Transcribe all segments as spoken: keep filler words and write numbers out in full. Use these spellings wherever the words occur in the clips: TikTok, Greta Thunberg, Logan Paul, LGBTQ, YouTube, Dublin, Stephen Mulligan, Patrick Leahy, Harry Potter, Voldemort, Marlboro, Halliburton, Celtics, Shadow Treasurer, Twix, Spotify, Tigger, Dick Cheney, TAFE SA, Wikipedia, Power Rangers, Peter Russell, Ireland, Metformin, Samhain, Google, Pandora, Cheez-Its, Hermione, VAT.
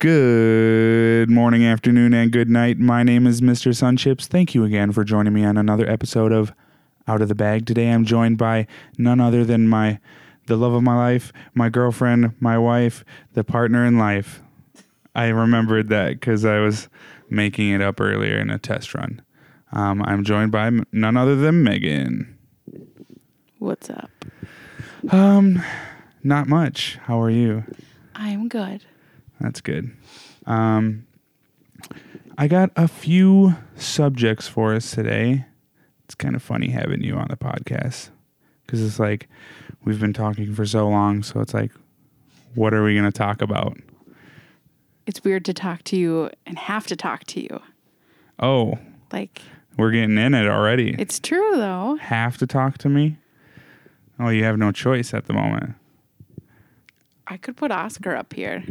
Good morning, afternoon, and good night. My name is Mister Sunships. Thank you again for joining me on another episode of Out of the Bag. Today I'm joined by none other than my, the love of my life, my girlfriend, my wife, the partner in life. I remembered that because I was making it up earlier in a test run. Um, I'm joined by none other than Megan. What's up? Um, not much. How are you? I'm good. That's good. Um, I got a few subjects for us today. It's kind of funny having you on the podcast because it's like we've been talking for so long. So it's like, what are we going to talk about? It's weird to talk to you and have to talk to you. Oh. Like. We're getting in it already. It's true, though. Have to talk to me? Oh, you have no choice at the moment. I could put Oscar up here.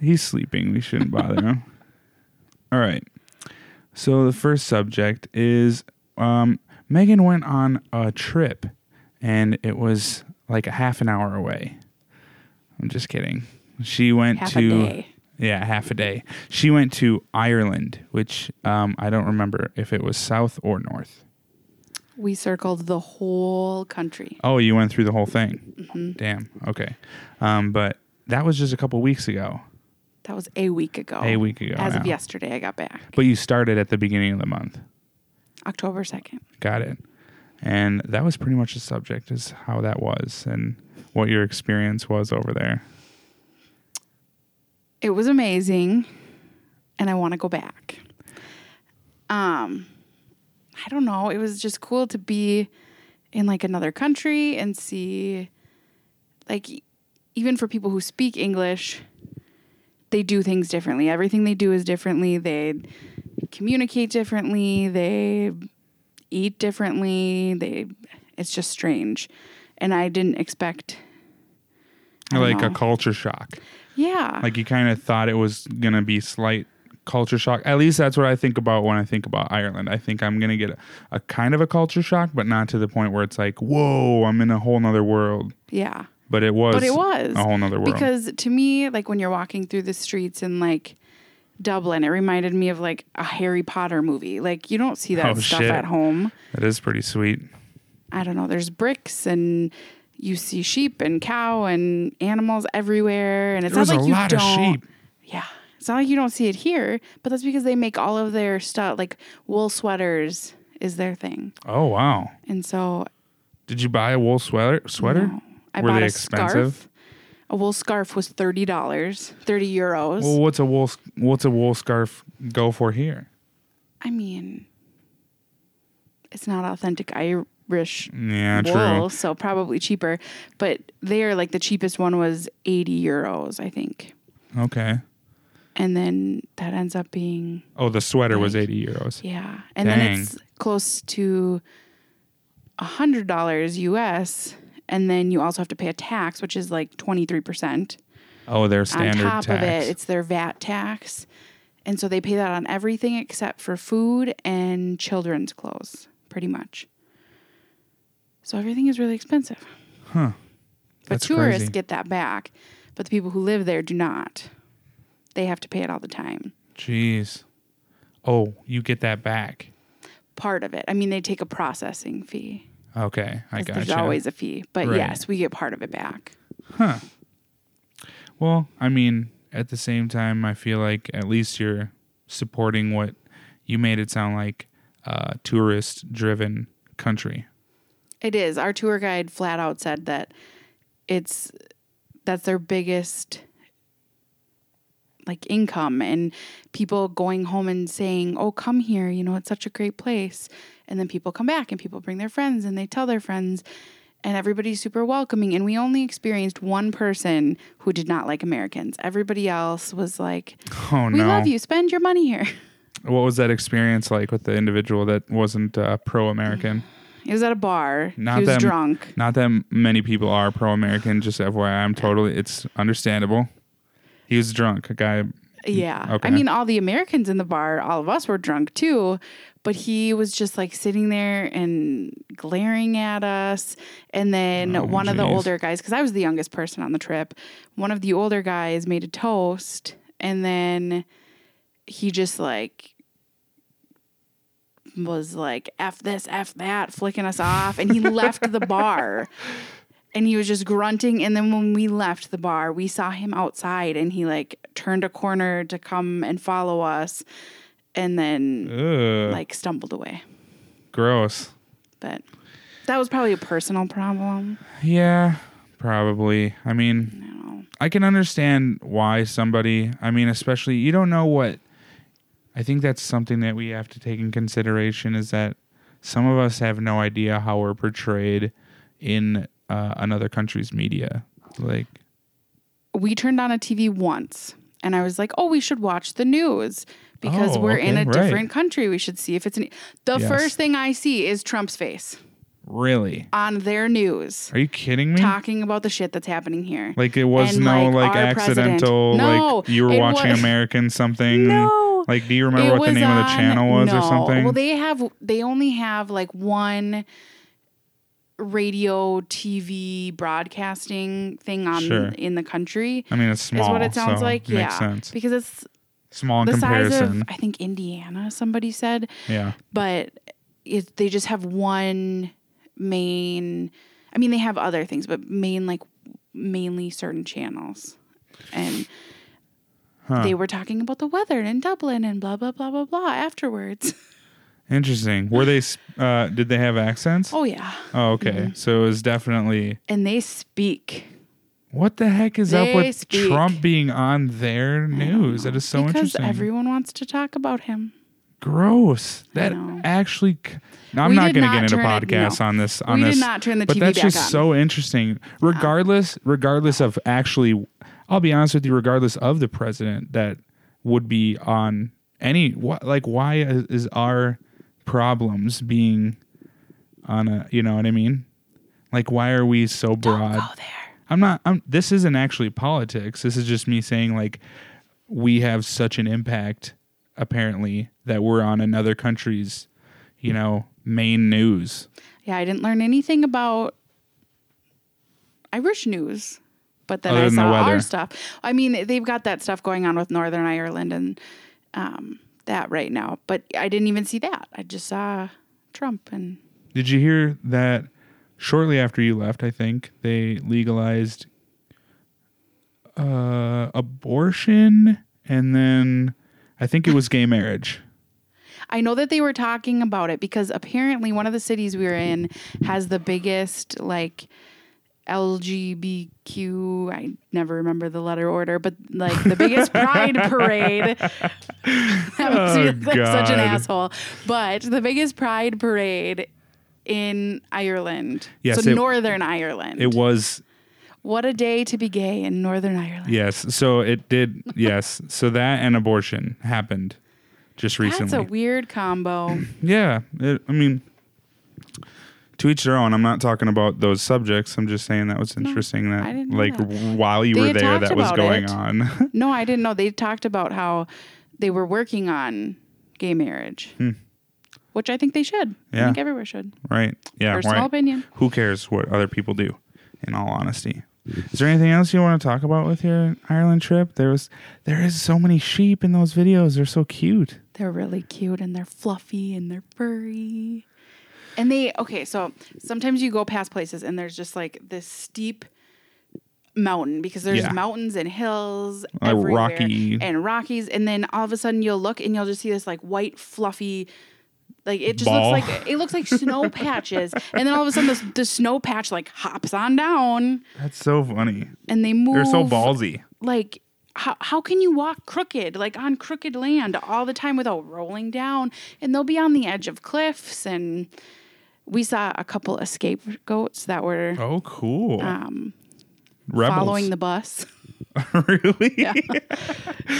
He's sleeping. We shouldn't bother him. All right. So the first subject is um, Megan went on a trip, and it was like a half an hour away. I'm just kidding. She went half to... Half a day. Yeah, half a day. She went to Ireland, which um, I don't remember if it was south or north. We circled the whole country. Oh, you went through the whole thing? Mm-hmm. Damn. Okay. Um, but that was just a couple weeks ago. That was a week ago. A week ago. As now. Of yesterday, I got back. But you started at the beginning of the month. October second. Got it. And that was pretty much the subject, is how that was and what your experience was over there. It was amazing, and I want to go back. Um, I don't know. It was just cool to be in, like, another country and see, like, even for people who speak English, they do things differently. Everything they do is differently. They communicate differently. They eat differently. They, it's just strange. And I didn't expect... I like a culture shock. Yeah. Like you kind of thought it was going to be slight culture shock. At least that's what I think about when I think about Ireland. I think I'm going to get a, a kind of a culture shock, but not to the point where it's like, whoa, I'm in a whole nother world. Yeah. But it was, but it was. a whole nother world. Because to me, like when you're walking through the streets in like Dublin, it reminded me of like a Harry Potter movie. Like you don't see that oh, stuff shit. at home. That is pretty sweet. I don't know. There's bricks and... You see sheep and cow and animals everywhere. And it's not like you don't. There's a lot of sheep. Yeah. It's not like you don't see it here, but that's because they make all of their stuff, like wool sweaters is their thing. Oh, wow. And so. Did you buy a wool sweater? Sweater? No. I Were bought they a expensive? Scarf. A wool scarf was thirty dollars, thirty euros. Well, what's a wool, what's a wool scarf go for here? I mean, it's not authentic I. Irish yeah, wool, true. So probably cheaper. But there, like the cheapest one was eighty euros, I think. Okay. And then that ends up being... Oh, the sweater like, was eighty euros. Yeah. And Dang. Then it's close to one hundred dollars U S. And then you also have to pay a tax, which is like twenty-three percent. Oh, their standard tax. On top tax. Of it, it's their V A T tax. And so they pay that on everything except for food and children's clothes, pretty much. So everything is really expensive. Huh. That's but tourists crazy. Get that back, but the people who live there do not. They have to pay it all the time. Jeez. Oh, you get that back? Part of it. I mean, they take a processing fee. Okay, I gotcha. There's always a fee. But right. Yes, we get part of it back. Huh. Well, I mean, at the same time, I feel like at least you're supporting what you made it sound like a tourist-driven country. It is. Our tour guide flat out said that it's that's their biggest like income and people going home and saying, "Oh, come here, you know, it's such a great place." And then people come back and people bring their friends and they tell their friends and everybody's super welcoming. And we only experienced one person who did not like Americans. Everybody else was like, "Oh no. We love you. Spend your money here." What was that experience like with the individual that wasn't uh, pro-American? Mm-hmm. He was at a bar. Not he was that, drunk. Not that many people are pro-American, just F Y I. I'm totally, it's understandable. He was drunk, a guy. Yeah. Okay. I mean, all the Americans in the bar, all of us were drunk too, but he was just like sitting there and glaring at us. And then oh, one geez. of the older guys, because I was the youngest person on the trip, one of the older guys made a toast And then he just like was like, F this, F that, flicking us off. And he left the bar and he was just grunting. And then when we left the bar, we saw him outside and he like turned a corner to come and follow us and then Ugh. like stumbled away. Gross. But that was probably a personal problem. Yeah, probably. I mean, no. I can understand why somebody, I mean, especially, you don't know what, I think that's something that we have to take in consideration is that some of us have no idea how we're portrayed in uh, another country's media. Like, we turned on a T V once and I was like, oh, we should watch the news because oh, we're okay, in a different right. country. We should see if it's an, the yes. first thing I see is Trump's face. Really? On their news. Are you kidding me? Talking about the shit that's happening here. Like it was and no like, like accidental, no, like you were watching was, American something. No. Like do you remember what the name on, of the channel was no. or something? Well, they have, they only have like one radio, T V broadcasting thing on sure. in the country. I mean, it's small. Is what it sounds so like. It yeah. Makes sense. Because it's small in the comparison. Size of, I think, Indiana, somebody said. Yeah. But it, they just have one main, I mean, they have other things, but main, like mainly certain channels. And huh. they were talking about the weather in Dublin and blah, blah, blah, blah, blah afterwards. Interesting. Were they, uh, did they have accents? Oh, yeah. Oh, okay. Mm-hmm. So it was definitely. And they speak. What the heck is they up with speak. Trump being on their news? That is so because interesting. Because everyone wants to talk about him. Gross. That actually. Now, I'm not going to get into podcasts no. on this. On we this, did not turn the T V back on. But that's just so interesting. Regardless, regardless of actually, I'll be honest with you. Regardless of the president, that would be on any. What like why is our problems being on a? You know what I mean? Like why are we so broad? Don't go there. I'm not. I'm. This isn't actually politics. This is just me saying like we have such an impact. Apparently that we're on another country's, you know, main news. Yeah, I didn't learn anything about Irish news, but then Other I saw the our stuff. I mean, they've got that stuff going on with Northern Ireland and um, that right now, but I didn't even see that. I just saw Trump. And did you hear that shortly after you left, I think, they legalized uh, abortion and then... I think it was gay marriage. I know that they were talking about it because apparently one of the cities we were in has the biggest like L G B T Q. I never remember the letter order, but like the biggest pride parade. Oh, God. Such an asshole. But the biggest pride parade in Ireland. Yes, so it, Northern Ireland. It was. What a day to be gay in Northern Ireland. Yes. So it did. Yes. So that and abortion happened just recently. That's a weird combo. Yeah. It, I mean, to each their own. I'm not talking about those subjects. I'm just saying that was interesting no, that like that. While you they were there, that was going it. On. No, I didn't know. They talked about how they were working on gay marriage, hmm. which I think they should. Yeah. I think everywhere should. Right. Yeah. Personal right. opinion. Who cares what other people do, in all honesty. Is there anything else you want to talk about with your Ireland trip? There was, there is so many sheep in those videos. They're so cute. They're really cute and they're fluffy and they're furry. And they, okay, so sometimes you go past places and there's just like this steep mountain because there's yeah. mountains and hills uh, everywhere. Rocky. And Rockies. And then all of a sudden you'll look and you'll just see this like white fluffy Like it just Ball. looks like it looks like snow patches, and then all of a sudden the, the snow patch like hops on down. That's so funny. And they move. They're so ballsy. Like how how can you walk crooked like on crooked land all the time without rolling down? And they'll be on the edge of cliffs. And we saw a couple of scapegoats that were oh cool um, rebels following the bus. Really? Yeah.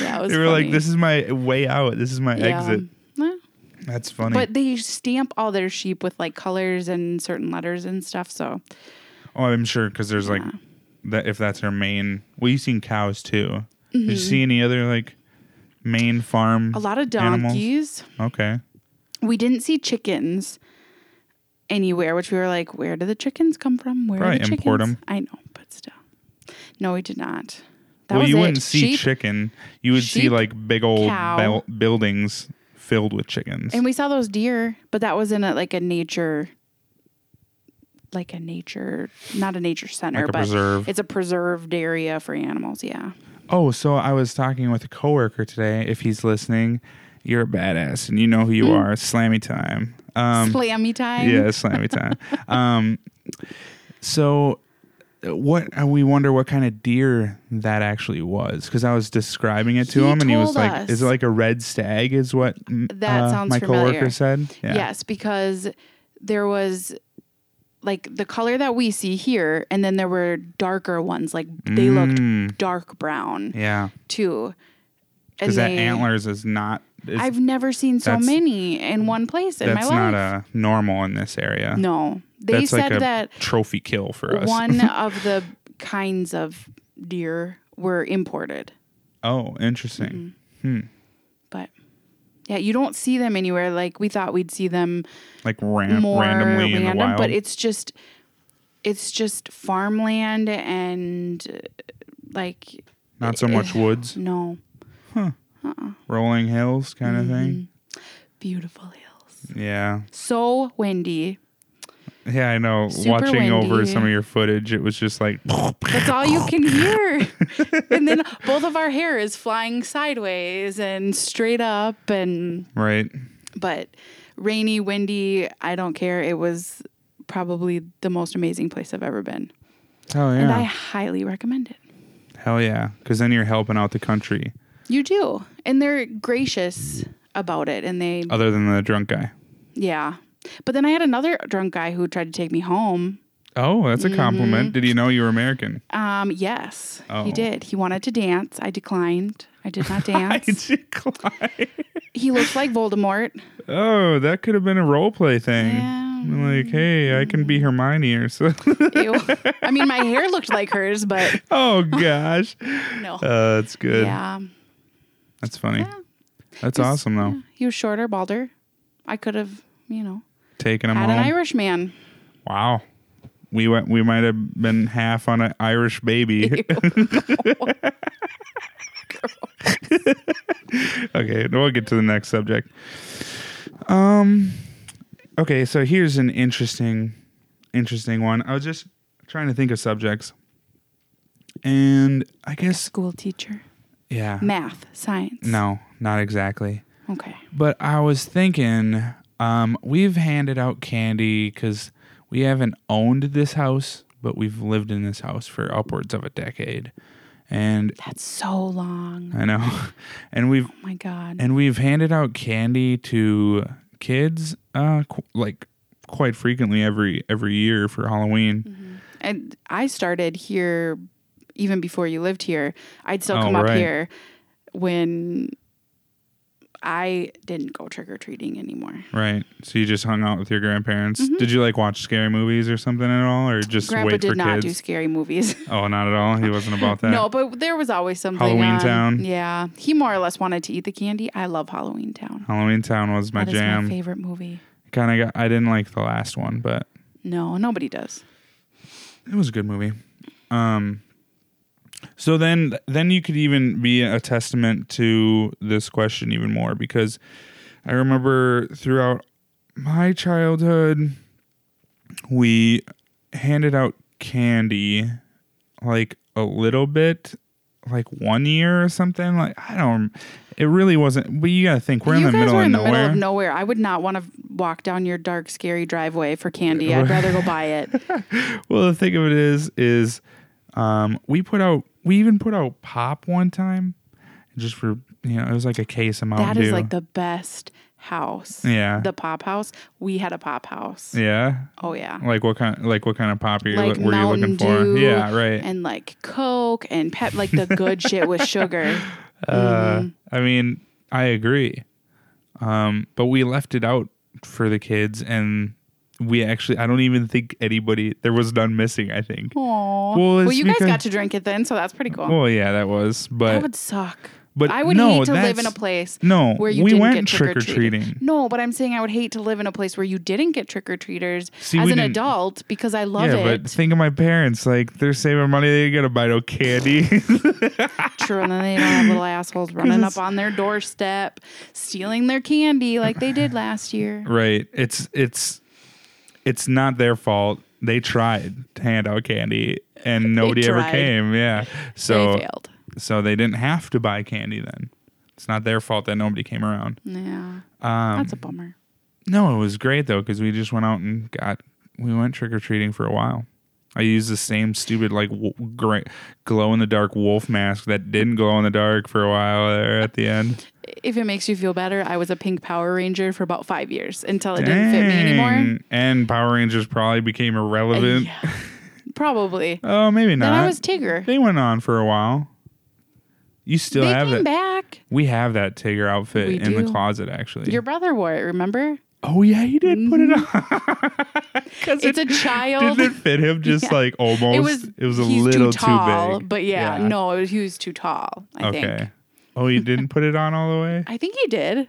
That was. They were funny. Like, "This is my way out. This is my yeah. exit." That's funny. But they stamp all their sheep with like colors and certain letters and stuff. So, oh, I'm sure because there's yeah. like that if that's their main. Well, you've seen cows too. Mm-hmm. Did you see any other like main farm? A lot of donkeys. Animals? Okay. We didn't see chickens anywhere, which we were like, where do the chickens come from? Where Probably are the chickens? Import them. I know, but still, no, we did not. That well, was you it. wouldn't see Sheep. chicken. You would Sheep. see like big old bel- buildings filled with chickens. And we saw those deer, but that was in a, like a nature, like a nature, not a nature center, like a but preserve. It's a preserved area for animals. Yeah. Oh, so I was talking with a coworker today. If he's listening, you're a badass and you know who you mm. are. Slammy time. Um, slammy time. Yeah, slammy time. um, so what we wonder what kind of deer that actually was, because I was describing it to he him and he was like, us. Is it like a red stag is what that uh, sounds my familiar. coworker said? Yeah. Yes, because there was like the color that we see here and then there were darker ones, like they mm. looked dark brown yeah. too. Because that antlers is not... Is, I've never seen so many in one place in my life. That's not uh, normal in this area. No. They that's said like a that trophy kill for us. One of the kinds of deer were imported. Oh, interesting. Mm-hmm. Hmm. But yeah, you don't see them anywhere. Like we thought we'd see them like ran- more randomly random, in the wild. But it's just, it's just farmland and like not so it, much it, woods. No. Huh. Uh-uh. Rolling hills kind of mm-hmm. thing. Beautiful hills. Yeah. So windy. Yeah, I know. Super Watching windy. over some of your footage, it was just like... That's all you can hear. And then both of our hair is flying sideways and straight up and... Right. But rainy, windy, I don't care. It was probably the most amazing place I've ever been. Oh, yeah. And I highly recommend it. Hell yeah. Because then you're helping out the country. You do. And they're gracious about it. And they... Other than the drunk guy. Yeah. But then I had another drunk guy who tried to take me home. Oh, that's a compliment. Mm-hmm. Did he know you were American? Um, yes, oh. he did. He wanted to dance. I declined. I did not dance. I declined. He looked like Voldemort. Oh, that could have been a role play thing. Um, like, hey, I can be Hermione or something. Ew. I mean, my hair looked like hers, but... Oh, gosh. No. Uh, that's good. Yeah. That's funny. Yeah. That's was, awesome, though. Yeah. He was shorter, balder. I could have, you know... Taking him home. Had an Irishman. Wow. We went. We might have been half on an Irish baby. Ew, no. Okay, we'll get to the next subject. Um. Okay, so here's an interesting, interesting one. I was just trying to think of subjects, and I like guess a school teacher. Yeah. Math, science. No, not exactly. Okay. But I was thinking. Um, we've handed out candy because we haven't owned this house, but we've lived in this house for upwards of a decade. And that's so long. I know. And we've, oh my God. And we've handed out candy to kids, uh, qu- like quite frequently every, every year for Halloween. Mm-hmm. And I started here even before you lived here. I'd still come oh, right. up here when I didn't go trick-or-treating anymore. Right. So you just hung out with your grandparents. Mm-hmm. Did you, like, watch scary movies or something at all? Or just Grandpa wait for kids? Grandpa did not do scary movies. Oh, not at all? He wasn't about that? No, but there was always something Halloween on. Town? Yeah. He more or less wanted to eat the candy. I love Halloween Town. Halloween Town was my that jam. That is my favorite movie. Kind of got... I didn't like the last one, but... No, nobody does. It was a good movie. Um... So then then you could even be a testament to this question even more, because I remember throughout my childhood, we handed out candy like a little bit, like one year or something. Like, I don't, it really wasn't, but you got to think, we're you in the middle of nowhere. You guys were in the middle of nowhere. I would not want to walk down your dark, scary driveway for candy. I'd rather go buy it. Well, the thing of it is, is um, we put out, We even put out pop one time, just for, you know, it was like a case of Mountain Dew. That is like the best house. Yeah. The pop house. We had a pop house. Yeah. Oh yeah. Like what kind? Like what kind of pop you, like were Mountain you looking Dew for? Yeah, right. And like Coke and Pep, like the good shit with sugar. Uh, mm. I mean, I agree, um, but we left it out for the kids and. We actually, I don't even think anybody, there was none missing, I think. Aww. Well, well you because, guys got to drink it then, so that's pretty cool. Well, yeah, that was. But that would suck. But I would no, hate to live in a place no, where you we didn't went get trick or treating. No, but I'm saying I would hate to live in a place where you didn't get trick or treaters as an adult because I love yeah, it. Yeah, but think of my parents. Like, they're saving money. They get a bite of candy. True, and then they don't have little assholes running up on their doorstep, stealing their candy like they did last year. Right. It's it's it's not their fault. They tried to hand out candy, and nobody ever came. Yeah, so they failed. So they didn't have to buy candy then. It's not their fault that nobody came around. Yeah. Um, that's a bummer. No, it was great, though, because we just went out and got... We went trick-or-treating for a while. I used the same stupid, like, w- gray, glow-in-the-dark wolf mask that didn't glow in the dark for a while there at the end. If it makes you feel better, I was a pink Power Ranger for about five years until it Dang. didn't fit me anymore. And Power Rangers probably became irrelevant. Uh, yeah. Probably. Oh, maybe not. Then I was Tigger. They went on for a while. You still they have came that. Back. We have that Tigger outfit we in do. the closet, actually. Your brother wore it, remember? Oh, yeah, he did mm. put it on. It's it, a child. Didn't it fit him just yeah. like almost? It was, it was a little too, tall, too big. But yeah, yeah. no, it was, he was too tall, I okay. think. Oh, he didn't put it on all the way? I think he did.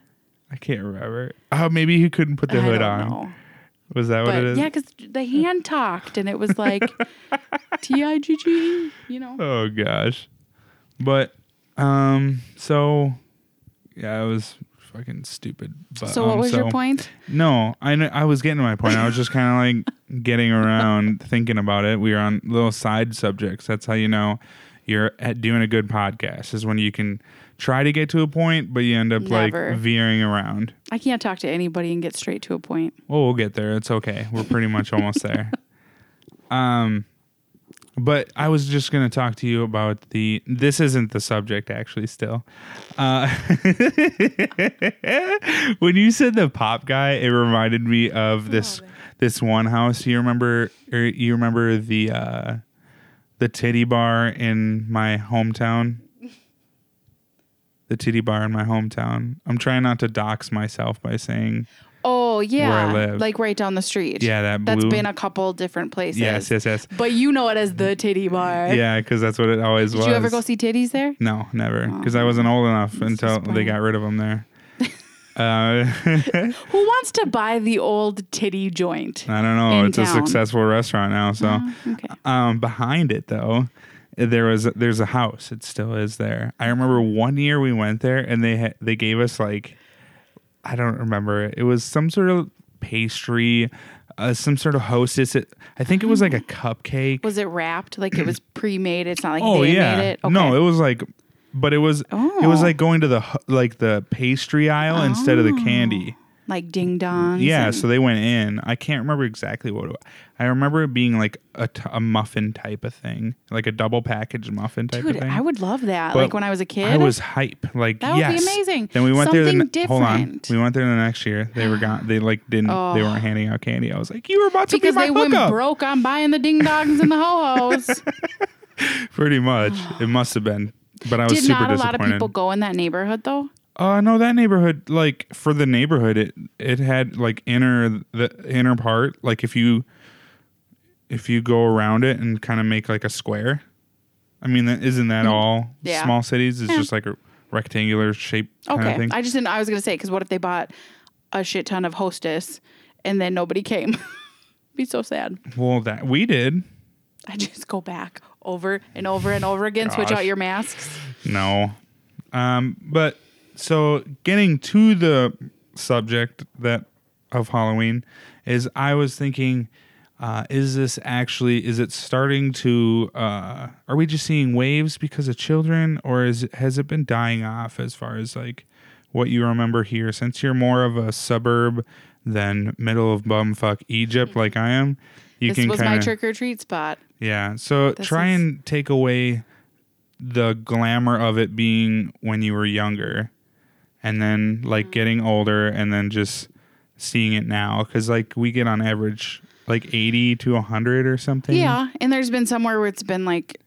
I can't remember. Oh, maybe he couldn't put the I hood don't on. Know. Was that but, what it is? Yeah, because the hand talked and it was like T I G G, you know? Oh, gosh. But... Um, so, yeah, it was fucking stupid. But, so um, what was so, your point? No, I, I was getting to my point. I was just kind of like getting around thinking about it. We were on little side subjects. That's how you know you're at doing a good podcast is when you can try to get to a point, but you end up Never. like veering around. I can't talk to anybody and get straight to a point. Well, we'll get there. It's okay. We're pretty much almost there. Um... But I was just going to talk to you about the... This isn't the subject, actually, still. Uh, when you said the pop guy, it reminded me of this oh, this one house. You remember or you remember the uh, the titty bar in my hometown? The titty bar in my hometown. I'm trying not to dox myself by saying... Oh, yeah. Where I live. Like right down the street. Yeah, that blue. That's been a couple different places. Yes, yes, yes. But you know it as the titty bar. Yeah, because that's what it always Did was. Did you ever go see titties there? No, never. Because oh. I wasn't old enough that's until so they got rid of them there. uh, Who wants to buy the old titty joint? I don't know. It's town. a successful restaurant now. So uh, okay. um, behind it, though, there was there's a house. It still is there. I remember one year we went there and they ha- they gave us like... I don't remember. It was some sort of pastry, uh, some sort of hostess. It, I think it was like a cupcake. Was it wrapped? Like it was pre-made? It's not like oh, they yeah. made it? Okay. No, it was like, but it was oh. it was like going to the like the pastry aisle oh. instead of the candy. Like ding dongs. Yeah, and- so they went in. I can't remember exactly what it was. I remember it being like a, t- a muffin type of thing, like a double packaged muffin type Dude, of thing. I would love that. But like when I was a kid, I was hype. Like that yes. would be amazing. Then we went Something there. The ne- different. Hold on, we went there the next year. They were gone. They like didn't. Oh. They weren't handing out candy. I was like, you were about to because be my hookup. Because they went broke on buying the ding dongs and the ho hos. Pretty much, it must have been. But I was Did super disappointed. Did not a lot of people go in that neighborhood though? Uh, no, that neighborhood, like, for the neighborhood, it it had, like, inner, the inner part, like, if you, if you go around it and kind of make, like, a square, I mean, that, isn't that all yeah. small cities? It's yeah. just, like, a rectangular shape kind okay. of thing. I just didn't, I was going to say, because what if they bought a shit ton of hostess and then nobody came? It'd be so sad. Well, that, we did. I just go back over and over and over again, Gosh. switch out your masks. No. Um, but... So getting to the subject that of Halloween is I was thinking, uh, is this actually, is it starting to, uh, are we just seeing waves because of children or is it, has it been dying off as far as like what you remember here? Since you're more of a suburb than middle of bumfuck Egypt like I am, you this can kinda, my trick or treat spot. Yeah. So this try is- and take away the glamour of it being when you were younger. And then, like, getting older and then just seeing it now. Because, like, we get on average, like, eighty to one hundred or something. Yeah. And there's been somewhere where it's been, like,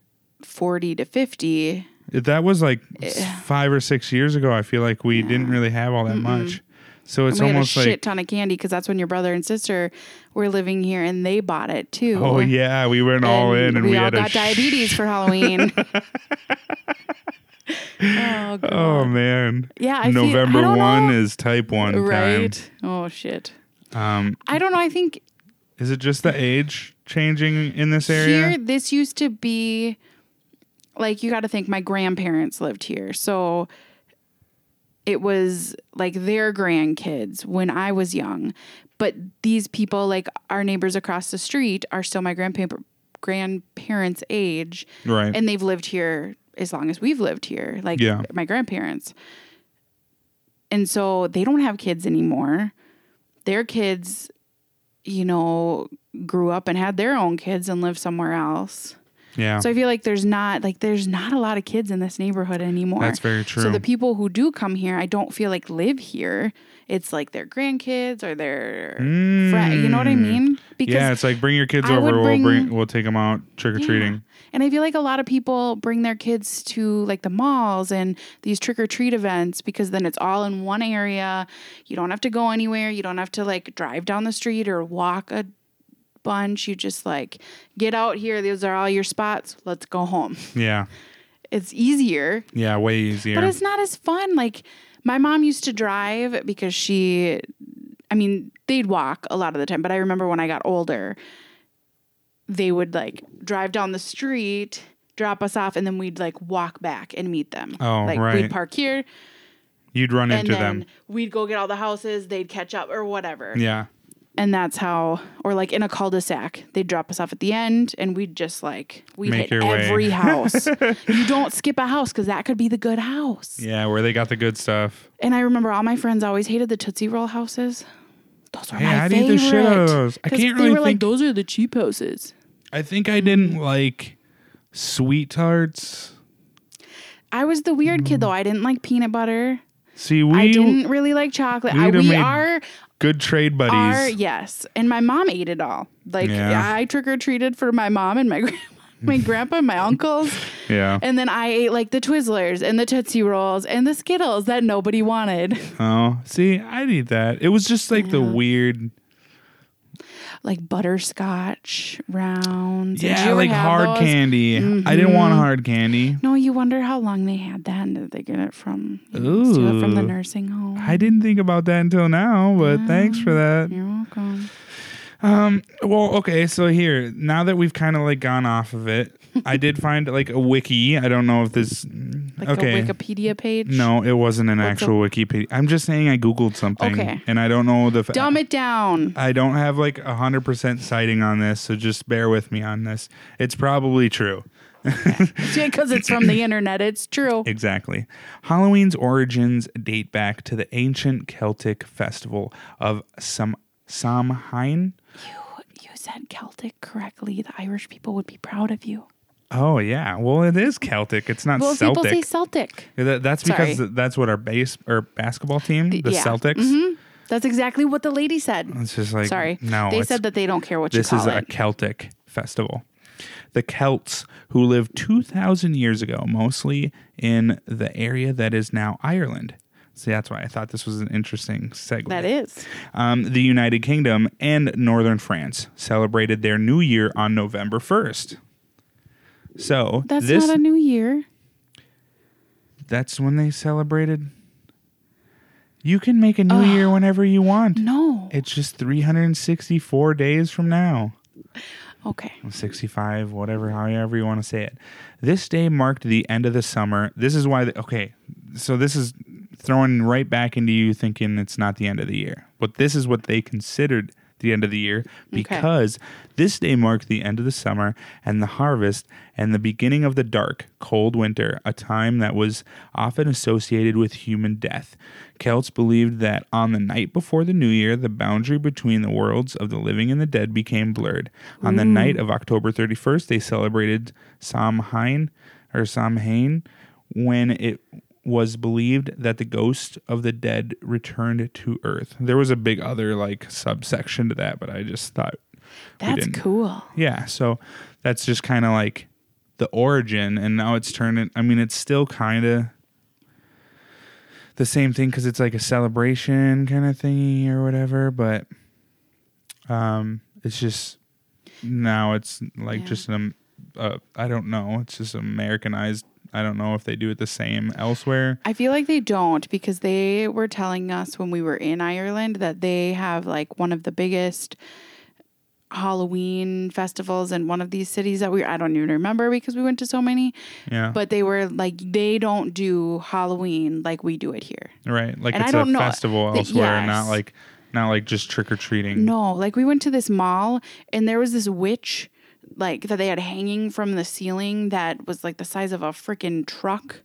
forty to fifty. That was, like, it, five or six years ago. I feel like we yeah. didn't really have all that Mm-mm. much. So it's we almost like... We had a shit ton of candy because that's when your brother and sister were living here and they bought it, too. Oh, yeah. We went and all in and we, we all had got a diabetes sh- for Halloween. Oh, God. Oh man. Yeah, I November feel, I one know. is type one right? time. Oh shit. Um, I don't know. I think. Is it just the age changing in this area? Here, this used to be, like, you got to think, my grandparents lived here, so it was like their grandkids when I was young. But these people, like our neighbors across the street, are still my grandpa- grandparents' age, right? And they've lived here as long as we've lived here, like yeah. my grandparents. And so they don't have kids anymore. Their kids, you know, grew up and had their own kids and lived somewhere else. Yeah. So I feel like there's not like there's not a lot of kids in this neighborhood anymore. That's very true. So the people who do come here, I don't feel like live here. It's like their grandkids or their mm. friends. You know what I mean? Because yeah, it's like bring your kids I over. Bring, we'll bring. We'll take them out trick or treating. Yeah. And I feel like a lot of people bring their kids to like the malls and these trick or treat events because then it's all in one area. You don't have to go anywhere. You don't have to like drive down the street or walk a bunch. You just like get out here. These are all your spots. Let's go home. Yeah. It's easier. Yeah, way easier. But it's not as fun. Like my mom used to drive because she, I mean, they'd walk a lot of the time. But I remember when I got older, they would like drive down the street, drop us off, and then we'd like walk back and meet them. Oh, like, right. We'd park here. You'd run into them. We'd go get all the houses. They'd catch up or whatever. Yeah. And that's how, or like in a cul-de-sac, they'd drop us off at the end and we'd just like, we'd Make hit every way. house. You don't skip a house because that could be the good house. Yeah, where they got the good stuff. And I remember all my friends always hated the Tootsie Roll houses. Those were hey, my I'd favorite. Eat the shit out of those. I can't they really were think. Like, those are the cheap houses. I think I didn't like sweet tarts. I was the weird mm. kid though. I didn't like peanut butter. See, we I didn't really like chocolate. I, we are... Good trade buddies. Are, yes. And my mom ate it all. Like, yeah. I trick-or-treated for my mom and my grandma, my grandpa and my uncles. Yeah. And then I ate, like, the Twizzlers and the Tootsie Rolls and the Skittles that nobody wanted. Oh, see, I'd eat that. It was just, like, yeah. the weird... Like butterscotch rounds. Yeah, like hard those? candy. Mm-hmm. I didn't want hard candy. No, you wonder how long they had that and did they get it from, Ooh. It from the nursing home? I didn't think about that until now, but yeah. thanks for that. You're welcome. Um. Well, okay, so here, now that we've kind of like gone off of it, I did find like a wiki. I don't know if this... Like okay. a Wikipedia page? No, it wasn't an What's actual a- Wikipedia. I'm just saying I Googled something. Okay. And I don't know the... Fa- Dumb it down. I don't have like one hundred percent citing on this, so just bear with me on this. It's probably true. Because it's from the internet, it's true. Exactly. Halloween's origins date back to the ancient Celtic festival of Sam- Samhain. You, you said Celtic correctly. The Irish people would be proud of you. Oh, yeah. Well, it is Celtic. It's not well, Celtic. Well, people say Celtic. That, that's Sorry. because that's what our base or basketball team, the yeah. Celtics. Mm-hmm. That's exactly what the lady said. It's just like, Sorry. no. They said that they don't care what you call it. This is a Celtic festival. The Celts, who lived two thousand years ago, mostly in the area that is now Ireland. So that's why I thought this was an interesting segue. That is. Um, the United Kingdom and northern France celebrated their new year on November first. So that's this, not a new year. That's when they celebrated. You can make a new uh, year whenever you want. No, it's just three hundred sixty-four days from now. Okay, sixty-five, whatever, however you want to say it. This day marked the end of the summer. This is why. The, okay, so this is throwing right back into you thinking it's not the end of the year, but this is what they considered the end of the year, because okay. this day marked the end of the summer and the harvest and the beginning of the dark, cold winter, a time that was often associated with human death. Celts believed that on the night before the new year, the boundary between the worlds of the living and the dead became blurred. On mm. the night of October thirty-first, they celebrated Samhain, or Samhain, when it was believed that the ghost of the dead returned to Earth. There was a big other like subsection to that, but I just thought that's cool. Yeah, so that's just kind of like the origin, and now it's turned. I mean, it's still kind of the same thing because it's like a celebration kind of thingy or whatever. But um, it's just now it's like yeah. just an um, uh, I don't know. It's just Americanized I don't know if they do it the same elsewhere. I feel like they don't, because they were telling us when we were in Ireland that they have like one of the biggest Halloween festivals in one of these cities that we I don't even remember because we went to so many. Yeah. But they were like, they don't do Halloween like we do it here. Right. Like, and it's I don't a know, festival the, elsewhere, yes. not like not like just trick-or-treating. No, like we went to this mall and there was this witch like that they had hanging from the ceiling that was like the size of a freaking truck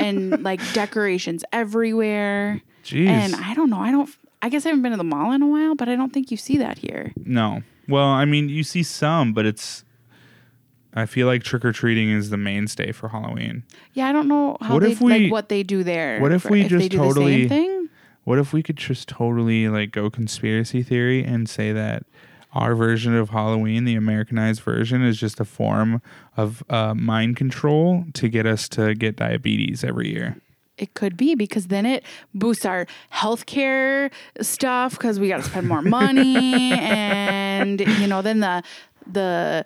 and like decorations everywhere. Jeez. And I don't know. I don't I guess I haven't been to the mall in a while, but I don't think you see that here. No. Well, I mean, you see some, but it's, I feel like trick-or-treating is the mainstay for Halloween. Yeah, I don't know how what they, if we, like, what they do there. What if for, we if just totally, thing? What if we could just totally, like, go conspiracy theory and say that our version of Halloween, the Americanized version, is just a form of uh, mind control to get us to get diabetes every year? It could be, because then it boosts our healthcare stuff because we got to spend more money. And, you know, then the the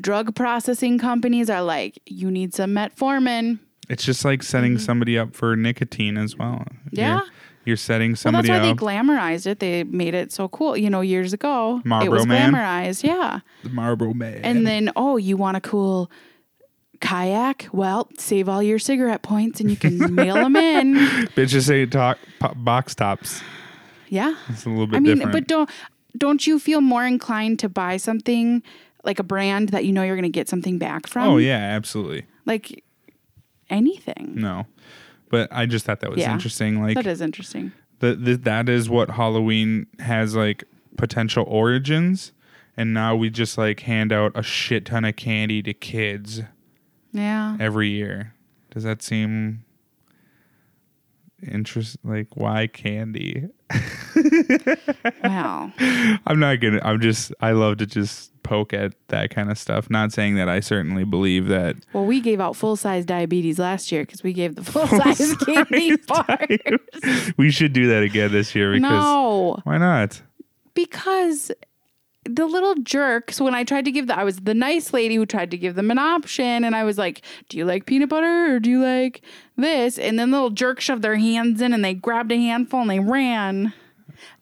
drug processing companies are like, you need some metformin. It's just like setting somebody up for nicotine as well. Yeah. You're, you're setting somebody up. Well, that's why up. They glamorized it. They made it so cool. You know, years ago, Marlboro it was glamorized. Man. Yeah. The Marlboro Man. And then, oh, you want a cool kayak? Well, save all your cigarette points and you can mail them in. Bitches say talk, po- box tops. Yeah. It's a little bit I mean, different. But don't don't you feel more inclined to buy something like a brand that you know you're going to get something back from? Oh, yeah, absolutely. Like anything. No. But I just thought that was yeah, interesting. Like that is interesting. The, the, that is what Halloween has, like, potential origins. And now we just, like, hand out a shit ton of candy to kids. Yeah. Every year. Does that seem interest? Like, why candy? Wow. I'm not gonna. I'm just. I love to just poke at that kind of stuff. Not saying that I certainly believe that. Well, we gave out full size diabetes last year because we gave the full, full size, size candy bars. We should do that again this year because. No. Why not? Because. The little jerks, when I tried to give the, I was the nice lady who tried to give them an option. And I was like, do you like peanut butter or do you like this? And then the little jerks shoved their hands in and they grabbed a handful and they ran.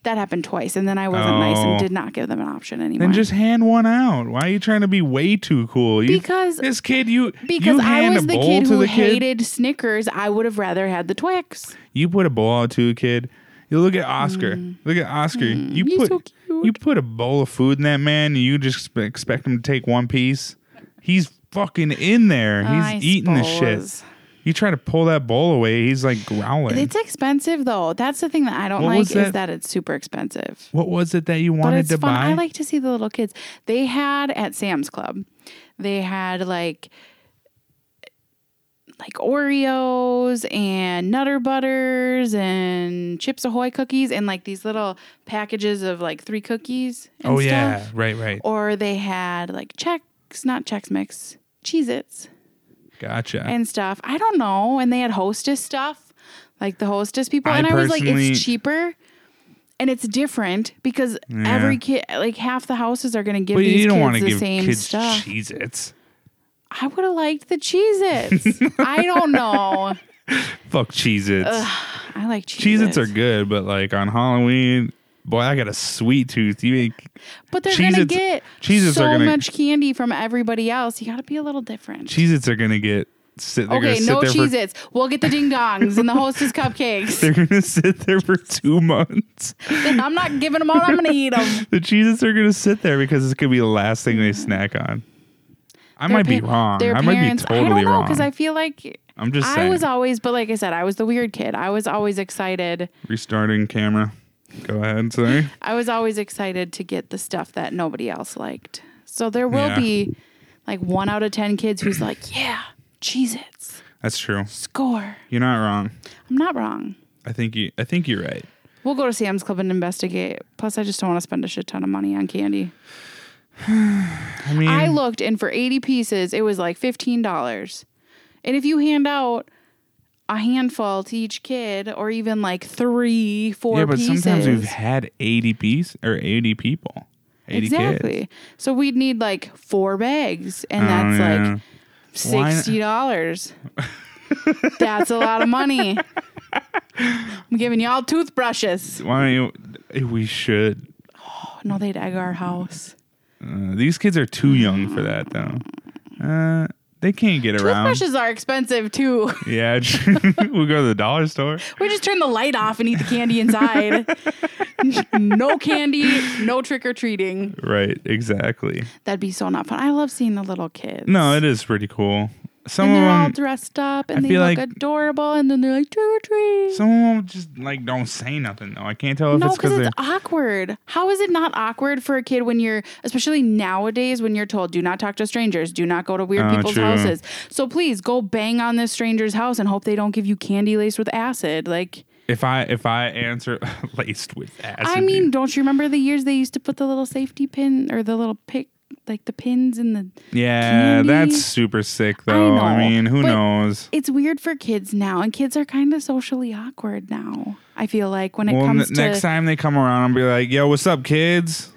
That happened twice. And then I wasn't oh. nice and did not give them an option anymore. Then just hand one out. Why are you trying to be way too cool? You, because this kid, you, because you I was the kid who the hated kid? Snickers. I would have rather had the Twix. You put a bowl out to a kid. You look at Oscar. Mm. Look at Oscar. Mm. You He's put. So You put a bowl of food in that man, and you just expect him to take one piece. He's fucking in there. He's I eating the shit. You try to pull that bowl away, he's like growling. It's expensive, though. That's the thing that I don't what like that? Is that it's super expensive. What was it that you wanted but it's to fun. Buy? I like to see the little kids. They had at Sam's Club, they had like like Oreos and Nutter Butters and Chips Ahoy cookies and like these little packages of like three cookies and oh, stuff. Yeah. Right, right. Or they had like Chex, not Chex Mix, Cheez-Its. Gotcha. And stuff. I don't know. And they had Hostess stuff, like the Hostess people. I and I was like, it's cheaper and it's different because yeah. every kid, like half the houses are going to give well, these you don't kids the give same kids stuff. Cheez-Its. I would have liked the Cheez-Its. I don't know. Fuck Cheez-Its. Ugh, I like Cheez-Its. Cheez-Its are good, but like on Halloween, boy, I got a sweet tooth. You ain't. But they're Cheez-Its, gonna get Cheez-Its so are gonna, much candy from everybody else. You got to be a little different. Cheez-Its are gonna get. Sit, okay, no there Cheez-Its. For, we'll get the ding dongs and the Hostess cupcakes. They're gonna sit there for two months. I'm not giving them out. I'm gonna eat them. The Cheez-Its are gonna sit there because it's gonna be the last thing they snack on. I might, pa- I, parents, I might be wrong. I might be totally wrong. I don't know, because I feel like I'm just I saying. was always, but like I said, I was the weird kid. I was always excited. Restarting camera. Go ahead, sorry. I was always excited to get the stuff that nobody else liked. So there will yeah. be like one out of ten kids who's like, yeah, Cheez-Its. That's true. Score. You're not wrong. I'm not wrong. I think you. I think you're right. We'll go to Sam's Club and investigate. Plus, I just don't want to spend a shit ton of money on candy. I mean, I looked and for eighty pieces, it was like fifteen dollars. And if you hand out a handful to each kid or even like three, four yeah, but pieces. Sometimes we've had eighty pieces or eighty people. eighty exactly. Kids. So we'd need like four bags and oh, that's yeah. like sixty dollars. That's a lot of money. I'm giving y'all toothbrushes. Why don't you? We should. Oh, no, they'd egg our house. Uh, these kids are too young for that, though. Uh, they can't get around. Toothbrushes are expensive, too. Yeah, we'll go to the dollar store. We just turn the light off and eat the candy inside. No candy, no trick-or-treating. Right, exactly. That'd be so not fun. I love seeing the little kids. No, it is pretty cool. Some and they're of them, all dressed up and I they look like adorable and then they're like, trick or treat. Some of them just like don't say nothing though. I can't tell if no, it's because it's awkward. How is it not awkward for a kid when you're, especially nowadays when you're told, do not talk to strangers, do not go to weird oh, people's true. houses. So please go bang on this stranger's house and hope they don't give you candy laced with acid. Like if I if I answer laced with acid. I mean, dude. Don't you remember the years they used to put the little safety pin or the little pick? Like the pins and the yeah, candy. That's super sick though. I, know, I mean, who knows? It's weird for kids now, and kids are kind of socially awkward now. I feel like when well, it comes n- to next time they come around, I'll be like, "Yo, what's up, kids?"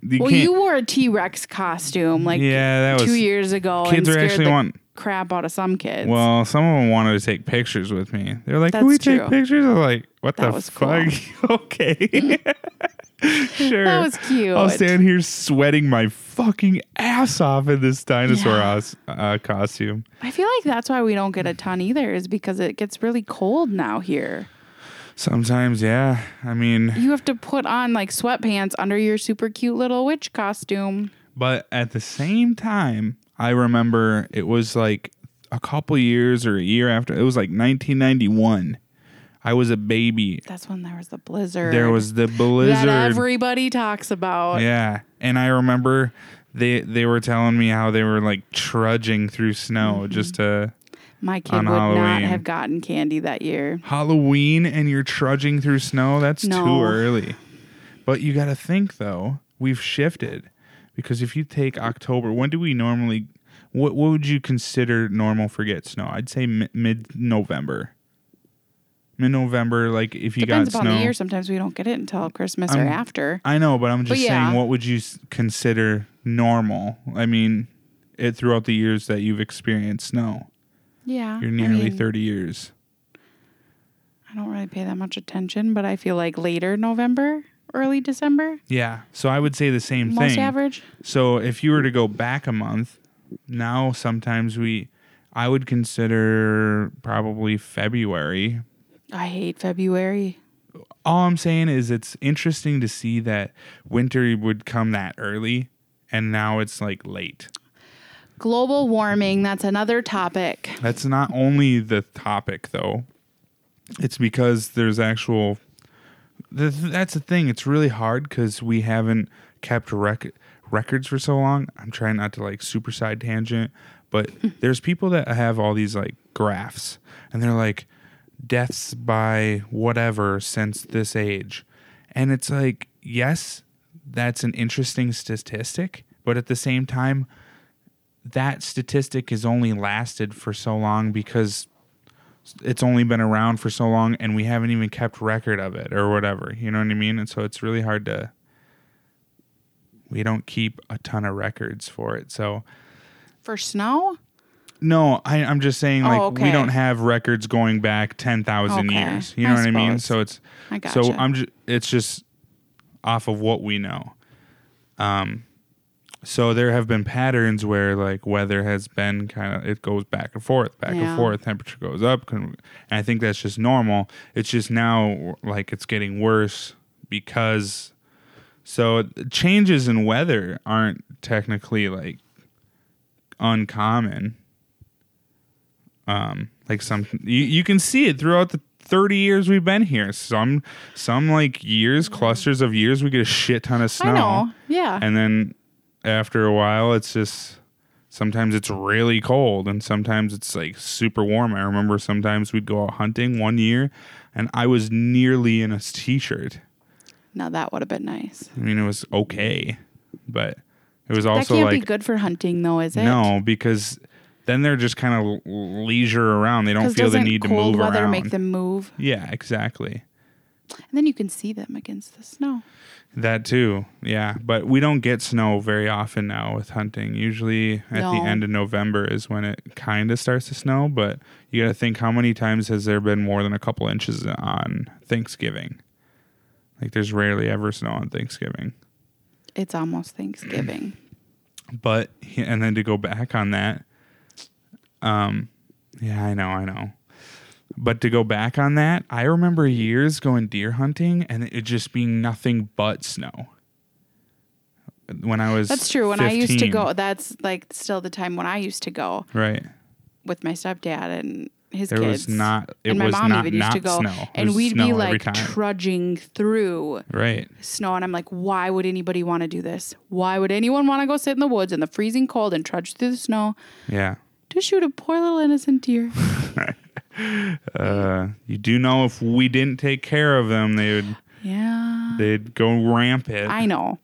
You well, you wore a T-Rex costume like yeah, that was, two years ago. Kids and are actually the want crap out of some kids. Well, some of them wanted to take pictures with me. They're like, that's "Can we true. take pictures?" I'm like, "What that the was fuck?" Cool. Okay. Sure. That was cute. I'll stand here sweating my fucking ass off in this dinosaur yeah. os- uh, costume. I feel like that's why we don't get a ton either, is because it gets really cold now here. Sometimes, yeah. I mean, you have to put on like sweatpants under your super cute little witch costume. But at the same time, I remember it was like a couple years or a year after. It was like nineteen ninety-one. I was a baby. That's when there was the blizzard. There was the blizzard. That everybody talks about. Yeah. And I remember they they were telling me how they were like trudging through snow mm-hmm. just to... My kid would Halloween. not have gotten candy that year. Halloween and you're trudging through snow? That's no. too early. But you got to think, though, we've shifted. Because if you take October, when do we normally... What, what would you consider normal for get snow? I'd say m- mid-November. Mid-November, like if you Depends got snow. Depends upon the year. Sometimes we don't get it until Christmas I'm, or after. I know, but I'm just but yeah. saying, what would you s- consider normal? I mean, it throughout the years that you've experienced snow. Yeah. You're nearly I mean, thirty years. I don't really pay that much attention, but I feel like later November, early December. Yeah. So I would say the same Most thing. Most average. So if you were to go back a month, now sometimes we, I would consider probably February. I hate February. All I'm saying is it's interesting to see that winter would come that early, and now it's like late. Global warming, that's another topic. That's not only the topic, though. It's because there's actual... That's the thing. It's really hard because we haven't kept rec- records for so long. I'm trying not to like super side tangent, but there's people that have all these like graphs, and they're like, deaths by whatever since this age. And it's like, yes, that's an interesting statistic, but at the same time, that statistic has only lasted for so long because it's only been around for so long and we haven't even kept record of it or whatever. You know what I mean? And so it's really hard to... We don't keep a ton of records for it. So for snow? No, I, I'm just saying, like, oh, okay. we don't have records going back ten thousand okay. years. You know I what suppose. I mean? So it's I gotcha. so I'm ju- it's just off of what we know. Um, so there have been patterns where like weather has been kind of, it goes back and forth, back yeah. and forth. Temperature goes up, and I think that's just normal. It's just now like it's getting worse because so changes in weather aren't technically like uncommon. Um, like some, you, you can see it throughout the thirty years we've been here. Some, some like years, clusters of years, we get a shit ton of snow. I know. Yeah. And then after a while, it's just sometimes it's really cold, and sometimes it's like super warm. I remember sometimes we'd go out hunting one year, and I was nearly in a t-shirt. Now that would have been nice. I mean, it was okay, but it was also like that can't be good for hunting, though, is it? No, because. Then they're just kind of leisure around. They don't feel the need to move around. Doesn't cold weather make them move? Yeah, exactly. And then you can see them against the snow. That too, yeah. But we don't get snow very often now with hunting. Usually at no. the end of November is when it kind of starts to snow. But you got to think, how many times has there been more than a couple inches on Thanksgiving? Like, there's rarely ever snow on Thanksgiving. It's almost Thanksgiving. But, and then to go back on that, um, yeah, I know, I know. But to go back on that, I remember years going deer hunting and it just being nothing but snow. When I was That's true. When fifteen I used to go, that's like still the time when I used to go. Right. With my stepdad and his there kids. It was not, it and my was mom not, even used not to go, snow. And we'd be like trudging through right. snow. And I'm like, why would anybody want to do this? Why would anyone want to go sit in the woods in the freezing cold and trudge through the snow? Yeah. To shoot a poor little innocent deer. Uh, you do know if we didn't take care of them, they would, yeah, they'd go rampant. I know.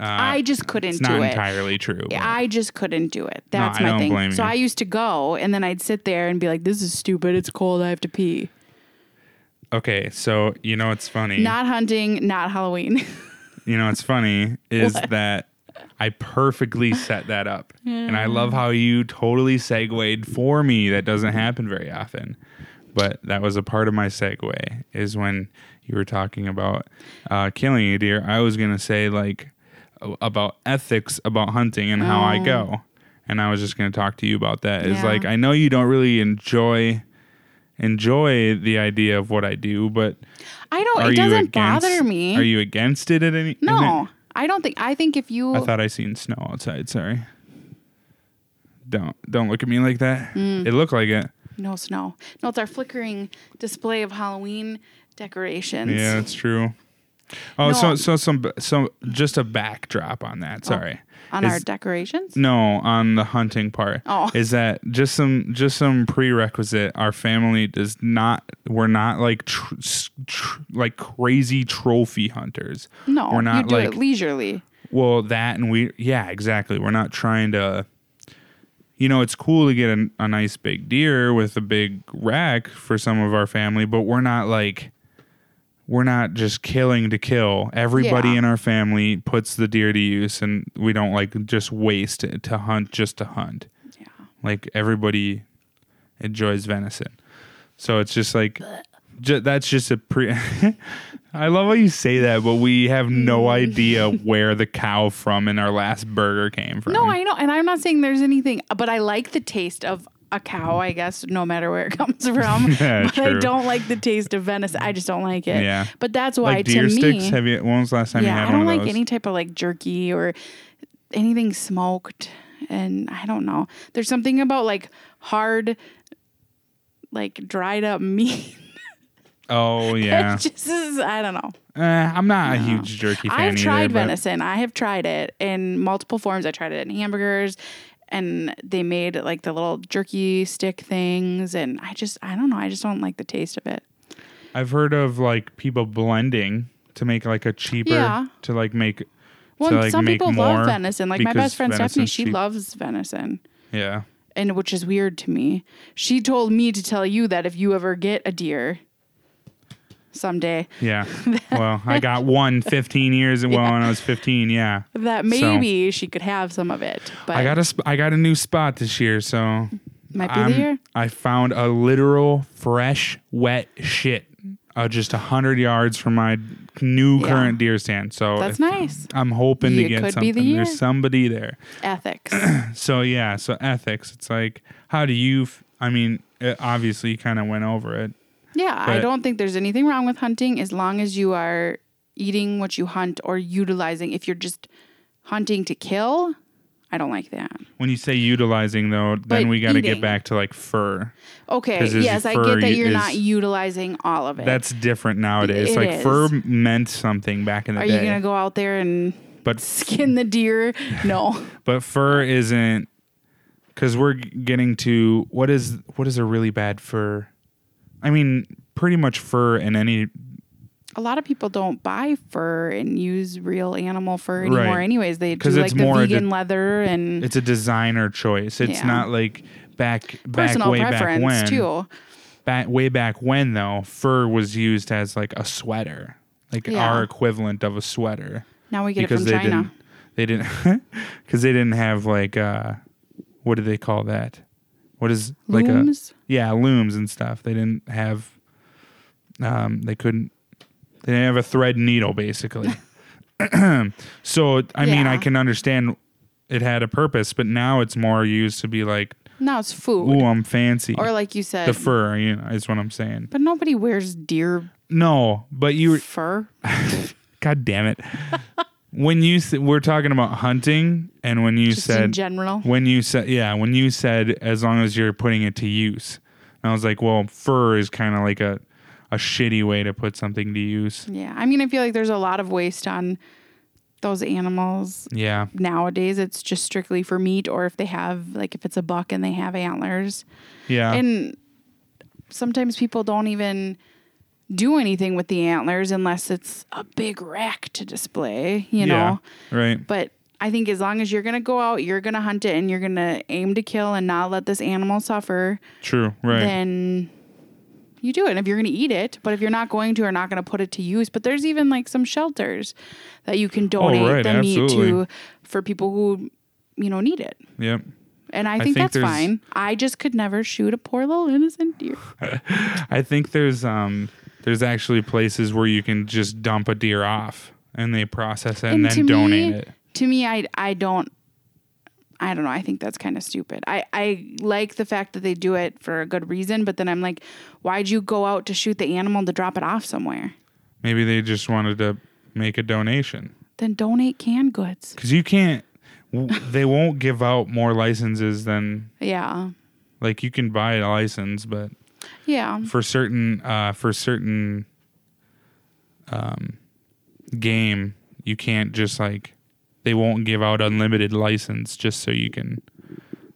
Uh, I just couldn't it's do not it. Not entirely true. I just couldn't do it. That's no, my I don't thing. Blame so you. I used to go, and then I'd sit there and be like, "This is stupid. It's cold. I have to pee." Okay, so you know it's funny. Not hunting. Not Halloween. You know it's funny is what? That I perfectly set that up. And I love how you totally segued for me. That doesn't happen very often. But that was a part of my segue, is when you were talking about uh, killing a deer. I was going to say, like, about ethics about hunting and oh. how I go. And I was just going to talk to you about that. Yeah. It's like, I know you don't really enjoy enjoy the idea of what I do, but I don't, it doesn't against, bother me. Are you against it at any point? No. I don't think, I think if you... I thought I seen snow outside, sorry. Don't don't look at me like that. Mm. It looked like it. No snow. No, it's our flickering display of Halloween decorations. Yeah, that's true. Oh, no. so so some, some just a backdrop on that, sorry. Oh, on is, our decorations? No, on the hunting part. Oh. Is that just some just some prerequisite. Our family does not, we're not like tr- tr- like crazy trophy hunters. No, we're not, you do like, it leisurely. Well, that and we, yeah, exactly. We're not trying to, you know, it's cool to get a, a nice big deer with a big rack for some of our family, but we're not like... We're not just killing to kill. Everybody yeah. in our family puts the deer to use, and we don't like just waste it to hunt just to hunt. Yeah. Like everybody enjoys venison. So it's just like, ju- that's just a pre. I love how you say that, but we have no idea where the cow from and our last burger came from. No, I know. And I'm not saying there's anything, but I like the taste of a cow, I guess, no matter where it comes from. Yeah, but true. I don't like the taste of venison. I just don't like it. Yeah. But that's why, like deer to sticks, me... Have you, when was the last time yeah, you had one of those? I don't like any type of like jerky or anything smoked. And I don't know. There's something about like hard, like dried up meat. Oh, yeah. It just is, I don't know. Uh, I'm not no. a huge jerky fan I've either. I've tried venison. I have tried it in multiple forms. I tried it in hamburgers. And they made like the little jerky stick things. And I just, I don't know. I just don't like the taste of it. I've heard of like people blending to make like a cheaper, yeah. to like make, well, to, like, some make people love venison. Like my best friend Stephanie, she cheap. loves venison. Yeah. And which is weird to me. She told me to tell you that if you ever get a deer someday. Yeah. Well, I got one fifteen years ago yeah. when I was fifteen. Yeah. That maybe so, she could have some of it. But I got a sp- I got a new spot this year, so might be I'm, the year. I found a literal fresh, wet shit, uh, just a hundred yards from my new yeah. current deer stand. So that's nice. I'm hoping you to get could something. Be the year. There's somebody there. Ethics. So yeah. So ethics. It's like, how do you? F- I mean, it obviously, you kind of went over it. Yeah, but I don't think there's anything wrong with hunting as long as you are eating what you hunt or utilizing. If you're just hunting to kill, I don't like that. When you say utilizing, though, but then we got to get back to, like, fur. Okay, yes, fur I get that you're is, not utilizing all of it. That's different nowadays. It like, is. Fur meant something back in the are day. Are you going to go out there and but, skin the deer? No. But fur isn't, because we're getting to, what is what is a really bad fur? I mean, pretty much fur and any... A lot of people don't buy fur and use real animal fur anymore right. anyways. They do like the vegan de- leather and... It's a designer choice. It's yeah. not like back, back way back when. Personal preference, too. back way back when though, fur was used as like a sweater, like yeah. our equivalent of a sweater. Now we get it from they China. Didn't, they didn't, because they didn't have like uh, what do they call that? What is like looms? a yeah looms and stuff. They didn't have. Um, they couldn't. They didn't have a thread needle basically. So I yeah. mean, I can understand it had a purpose, but now it's more used to be like. No, it's food. Ooh, I'm fancy. Or like you said. The fur, you know, is what I'm saying. But nobody wears deer. No, but you... Fur? God damn it. When you... Th- we're talking about hunting, and when you Just said... in general? When you said... Yeah, when you said, as long as you're putting it to use. And I was like, well, fur is kind of like a, a shitty way to put something to use. Yeah, I mean, I feel like there's a lot of waste on... those animals. Yeah. Nowadays, it's just strictly for meat, or if they have, like, if it's a buck and they have antlers. Yeah. And sometimes people don't even do anything with the antlers unless it's a big rack to display, you know? Yeah, right. But I think as long as you're going to go out, you're going to hunt it, and you're going to aim to kill and not let this animal suffer. True, right. Then... you do it. And if you're going to eat it, but if you're not going to or not going to put it to use, but there's even like some shelters that you can donate oh, right. the meat to for people who, you know, need it. Yep. And I think, I think that's fine. I just could never shoot a poor little innocent deer. I think there's um there's actually places where you can just dump a deer off and they process it and, and then donate me, it. To me, I I don't. I don't know. I think that's kind of stupid. I, I like the fact that they do it for a good reason, but then I'm like, why'd you go out to shoot the animal to drop it off somewhere? Maybe they just wanted to make a donation. Then donate canned goods. Because you can't, w- they won't give out more licenses than. Yeah. Like you can buy a license, but. Yeah. For certain, uh, for certain um, game, you can't just like. They won't give out unlimited license just so you can,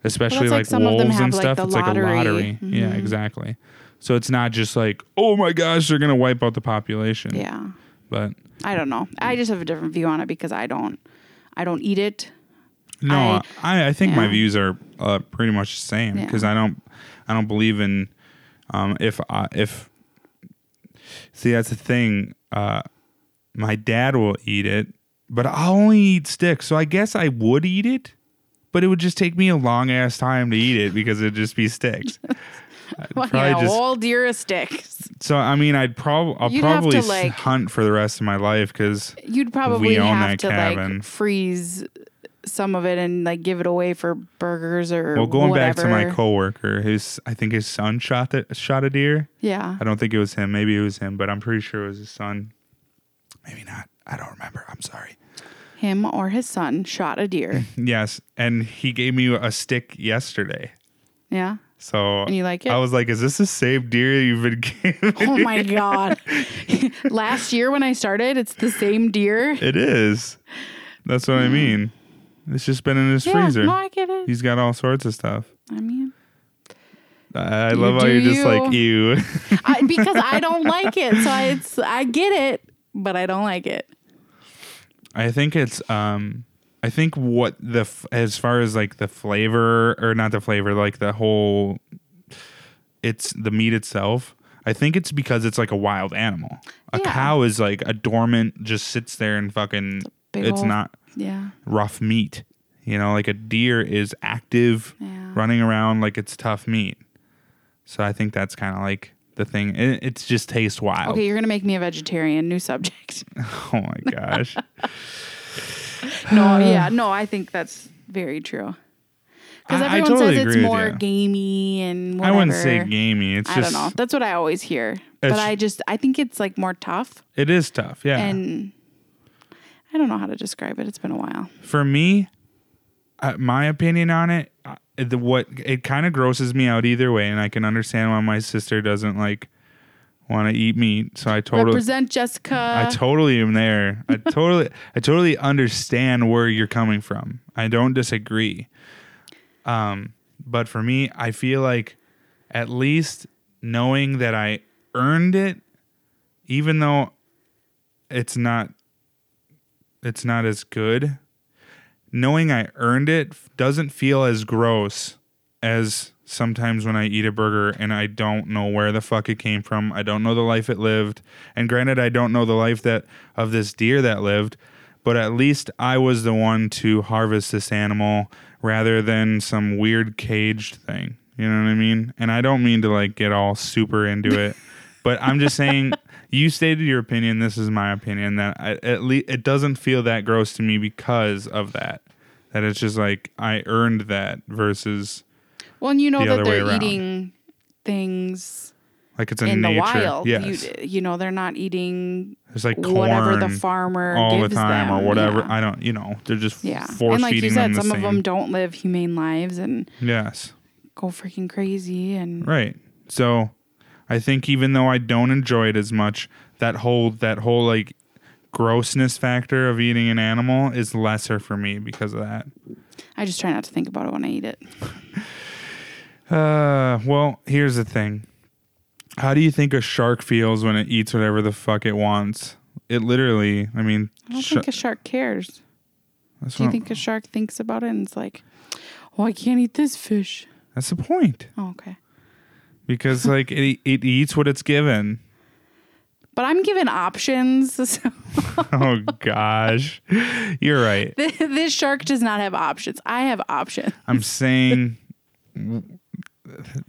especially well, like, like wolves and stuff. Like it's lottery. like a lottery. Mm-hmm. Yeah, exactly. So it's not just like, oh my gosh, they're going to wipe out the population. Yeah. But I don't know. I just have a different view on it because I don't, I don't eat it. No, I, I, I think yeah. my views are uh, pretty much the same because yeah. I don't, I don't believe in, um, if I, if, see, that's the thing. Uh, my dad will eat it. But I'll only eat sticks, so I guess I would eat it, but it would just take me a long-ass time to eat it because it'd just be sticks. well, yeah, just, all deer are sticks. So, I mean, I'd prob- I'll You'd probably to, like, hunt for the rest of my life because You'd probably we own have that to, cabin. Like, freeze some of it and, like, give it away for burgers or Well, going whatever. Back to my coworker, his, I think his son shot, the, shot a deer. Yeah. I don't think it was him. Maybe it was him, but I'm pretty sure it was his son. Maybe not. I don't remember. I'm sorry. Him or his son shot a deer. Yes. And he gave me a stick yesterday. Yeah. So and you like it? I was like, is this the same deer you've been giving? Oh my God. Last year when I started, it's the same deer. It is. That's what mm. I mean. It's just been in his yeah, freezer. No, I get it. He's got all sorts of stuff. I mean. I, I love how you're you. just like, ew. I, because I don't like it. So I, it's, I get it, but I don't like it. I think it's, um, I think what the, f- as far as like the flavor or not the flavor, like the whole, it's the meat itself. I think it's because it's like a wild animal. A yeah. cow is like a dormant, just sits there and fucking, it's, it's old, not yeah. rough meat. You know, like a deer is active, yeah. running around like it's tough meat. So I think that's kind of like. The thing, it, it's just tastes wild. Okay, you're gonna make me a vegetarian. New subject. Oh my gosh. no, yeah, no. I think that's very true. Because everyone I totally says it's more gamey and whatever. I wouldn't say gamey. It's I just I don't know. That's what I always hear. But I just I think it's like more tough. It is tough, yeah. And I don't know how to describe it. It's been a while. For me, uh, my opinion on it. I, The, what it kind of grosses me out either way, and I can understand why my sister doesn't like want to eat meat. So I totally represent Jessica. I totally am there. I totally, I totally understand where you're coming from. I don't disagree. Um, but for me, I feel like at least knowing that I earned it, even though it's not, it's not as good. Knowing I earned it doesn't feel as gross as sometimes when I eat a burger and I don't know where the fuck it came from. I don't know the life it lived. And granted, I don't know the life that of this deer that lived, but at least I was the one to harvest this animal rather than some weird caged thing. You know what I mean? And I don't mean to like get all super into it, but I'm just saying you stated your opinion. This is my opinion that I, at least it doesn't feel that gross to me because of that, that it's just like I earned that versus. Well, and you know the that they're eating things like it's in, in the wild. Yes. You, you know, they're not eating it's like corn whatever the farmer all gives the time them. Or whatever. Yeah. I don't, you know, they're just yeah. force and like feeding you said, them the some same. Of them don't live humane lives and yes. go freaking crazy. And right. So I think even though I don't enjoy it as much, that whole, that whole like grossness factor of eating an animal is lesser for me because of that. I just try not to think about it when I eat it. Uh, well, here's the thing. How do you think a shark feels when it eats whatever the fuck it wants? It literally, I mean... I don't sh- think a shark cares. That's do you think I'm, a shark thinks about it and it's like, oh, I can't eat this fish? That's the point. Oh, okay. Because, like, it, it eats what it's given. But I'm given options. So. Oh, gosh. You're right. This, this shark does not have options. I have options. I'm saying...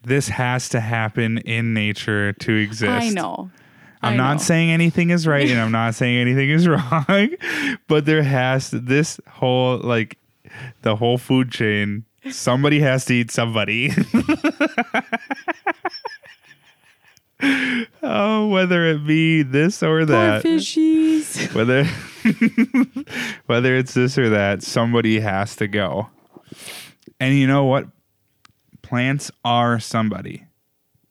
This has to happen in nature to exist. I know. I'm I not know. saying anything is right and I'm not saying anything is wrong, but there has to, this whole, like, the whole food chain, somebody has to eat somebody. Oh, whether it be this or that. Poor fishies. Whether, whether it's this or that, somebody has to go. And you know what? Plants are somebody.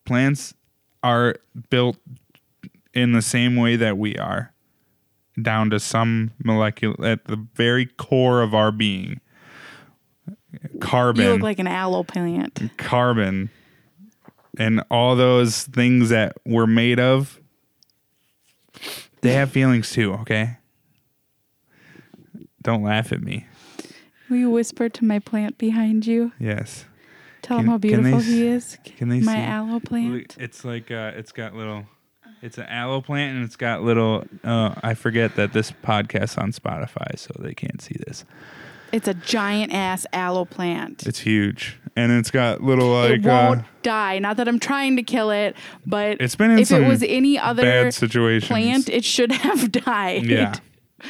Plants are built in the same way that we are, down to some molecule at the very core of our being. Carbon. You look like an aloe plant. Carbon. And all those things that we're made of, they have feelings too, okay? Don't laugh at me. Will you whisper to my plant behind you? Yes. Tell can, him how beautiful they, he is. Can they my see? Aloe plant. It's like uh, it's got little. It's an aloe plant, and it's got little. Uh, I forget that this podcast's on Spotify, so they can't see this. It's a giant ass aloe plant. It's huge, and it's got little like. It won't uh, die. Not that I'm trying to kill it, but it's been in if some it was any other bad situations. Plant, it should have died. Yeah,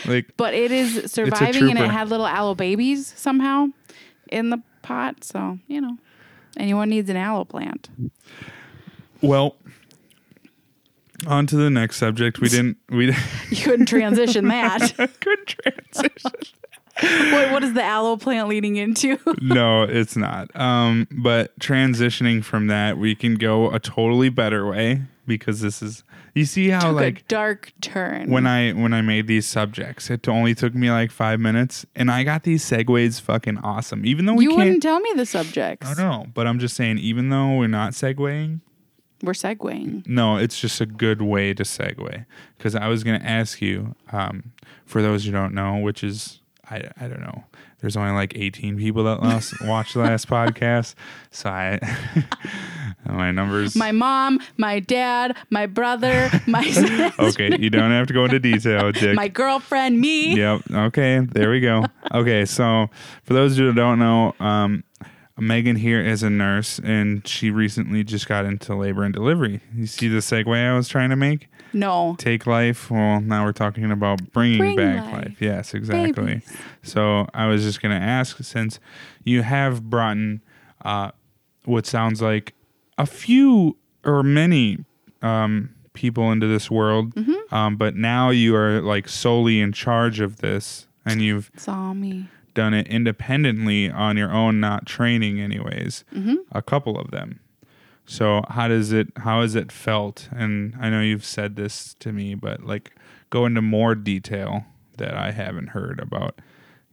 like. But it is surviving, and it had little aloe babies somehow in the pot. So you know. Anyone needs an aloe plant. Well, on to the next subject. We didn't... We didn't You couldn't transition that. Couldn't transition. What, what is the aloe plant leading into? No, it's not. Um, but transitioning from that, we can go a totally better way because this is... You see how took like... a dark turn. When I, when I made these subjects, it only took me like five minutes and I got these segues fucking awesome. Even though we you can't... You wouldn't tell me the subjects. I know, but I'm just saying even though we're not segueing... We're segueing. No, it's just a good way to segue because I was going to ask you, um, for those who don't know, which is... I, I don't know. There's only like eighteen people that last, watched the last podcast. So I, my numbers. My mom, my dad, my brother, my sister. Okay, you don't have to go into detail, Dick. My girlfriend, me. Yep. Okay, there we go. Okay, so for those who don't know, um, Megan here is a nurse, and she recently just got into labor and delivery. You see the segue I was trying to make? No. Take life. Well, now we're talking about bringing Bring back life. life. Yes, exactly. Babies. So I was just going to ask, since you have brought in uh, what sounds like a few or many um, people into this world, mm-hmm. um, but now you are like solely in charge of this, and you've saw me. Done it independently on your own, not training anyways, mm-hmm. a couple of them. So how does it, how has it felt? And I know you've said this to me, but like go into more detail that I haven't heard about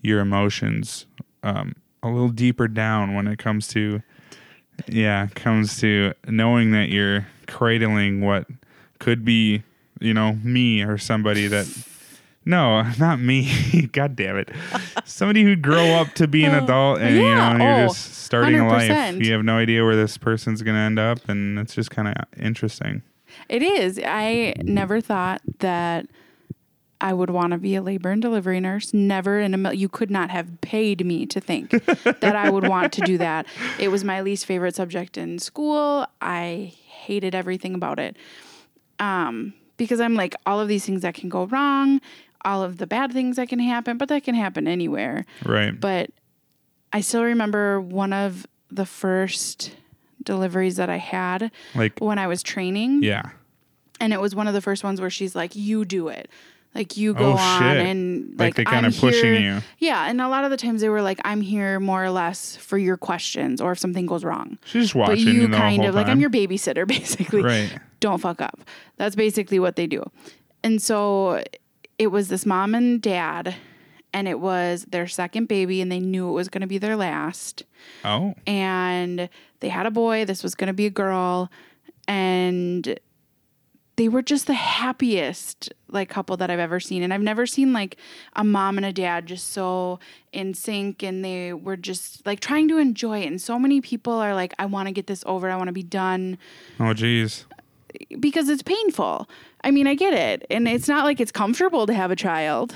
your emotions, um, a little deeper down when it comes to, yeah, comes to knowing that you're cradling what could be, you know, me or somebody that No, not me. God damn it. Somebody who'd grow up to be an adult and yeah, you know, you're oh, just starting a life. You have no idea where this person's going to end up, and it's just kind of interesting. It is. I never thought that I would want to be a labor and delivery nurse. Never in a mil- you could not have paid me to think that I would want to do that. It was my least favorite subject in school. I hated everything about it. Um, because I'm like, all of these things that can go wrong, all of the bad things that can happen, but that can happen anywhere. Right. But I still remember one of the first deliveries that I had, like when I was training. Yeah. And it was one of the first ones where she's like, you do it. Like you go oh, on shit. and like, like they kind I'm of pushing here. you. Yeah. And a lot of the times they were like, I'm here more or less for your questions or if something goes wrong. She's just watching. But you, you know, kind of time. like, I'm your babysitter basically. Right. Don't fuck up. That's basically what they do. And so it was this mom and dad, and it was their second baby, and they knew it was going to be their last. Oh. And they had a boy. This was going to be a girl. And they were just the happiest like couple that I've ever seen. And I've never seen like a mom and a dad just so in sync, and they were just like trying to enjoy it. And so many people are like, I want to get this over. I want to be done. Oh, geez. Because it's painful. I mean, I get it. And it's not like it's comfortable to have a child.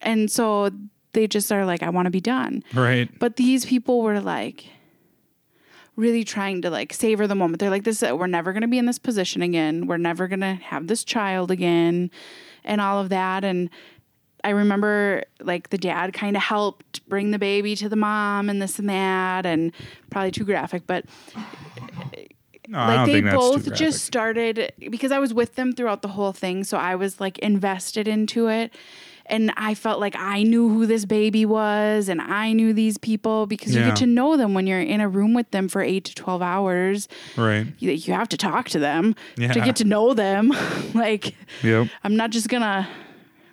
And so they just are like, I want to be done. Right. But these people were like really trying to like savor the moment. They're like, this, we're never going to be in this position again. We're never going to have this child again and all of that. And I remember like the dad kind of helped bring the baby to the mom and this and that, and probably too graphic, but no, like they both just started, because I was with them throughout the whole thing. So I was like invested into it. And I felt like I knew who this baby was, and I knew these people, because yeah. you get to know them when you're in a room with them for eight to twelve hours. Right. You, you have to talk to them yeah. to get to know them. like, yep. I'm not just going to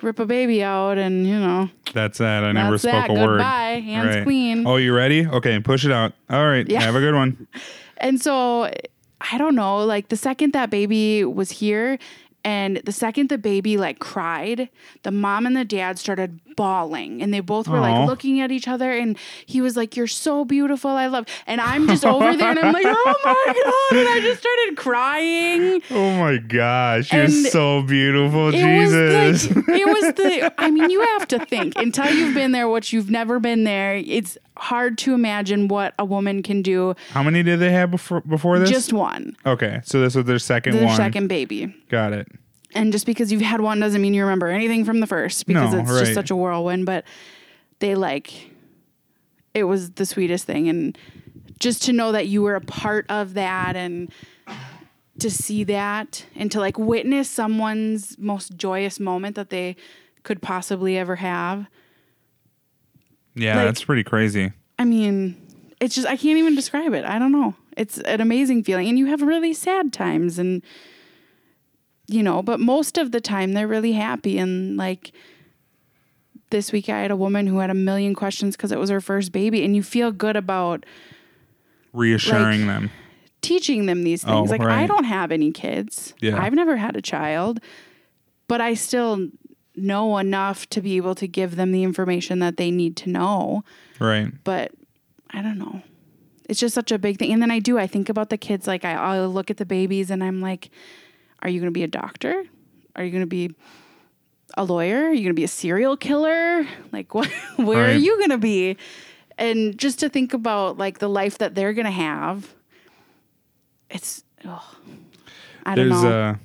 rip a baby out and, you know. That's that. I never spoke that. a Goodbye. word. Goodbye. Hands right. clean. Oh, you ready? Okay. Push it out. All right. Yeah. Have a good one. And so, I don't know, like the second that baby was here, and the second the baby like cried, the mom and the dad started bawling, and they both were Aww. like looking at each other, and he was like, "You're so beautiful, I love." And I'm just over there, and I'm like, "Oh my god!" And I just started crying. Oh my gosh, and you're so beautiful, it Jesus! Was the, it was the. I mean, you have to think until you've been there, what you've never been there. It's hard to imagine what a woman can do. How many did they have before before this? Just one. Okay, so this was their second their one. Their second baby. Got it. And just because you've had one doesn't mean you remember anything from the first, because no, it's right. just such a whirlwind. But they like, it was the sweetest thing. And just to know that you were a part of that, and to see that, and to like witness someone's most joyous moment that they could possibly ever have. Yeah, like, that's pretty crazy. I mean, it's just, I can't even describe it. I don't know. It's an amazing feeling. And you have really sad times, and, you know, but most of the time they're really happy. And like this week I had a woman who had a million questions because it was her first baby, and you feel good about reassuring like, them, teaching them these things. Oh, like right. I don't have any kids. Yeah. I've never had a child, but I still know enough to be able to give them the information that they need to know. Right. But I don't know. It's just such a big thing. And then I do, I think about the kids. Like I, I'll look at the babies and I'm like, are you going to be a doctor? Are you going to be a lawyer? Are you going to be a serial killer? Like what, where right. are you going to be? And just to think about like the life that they're going to have. It's, oh, I There's don't know. There's a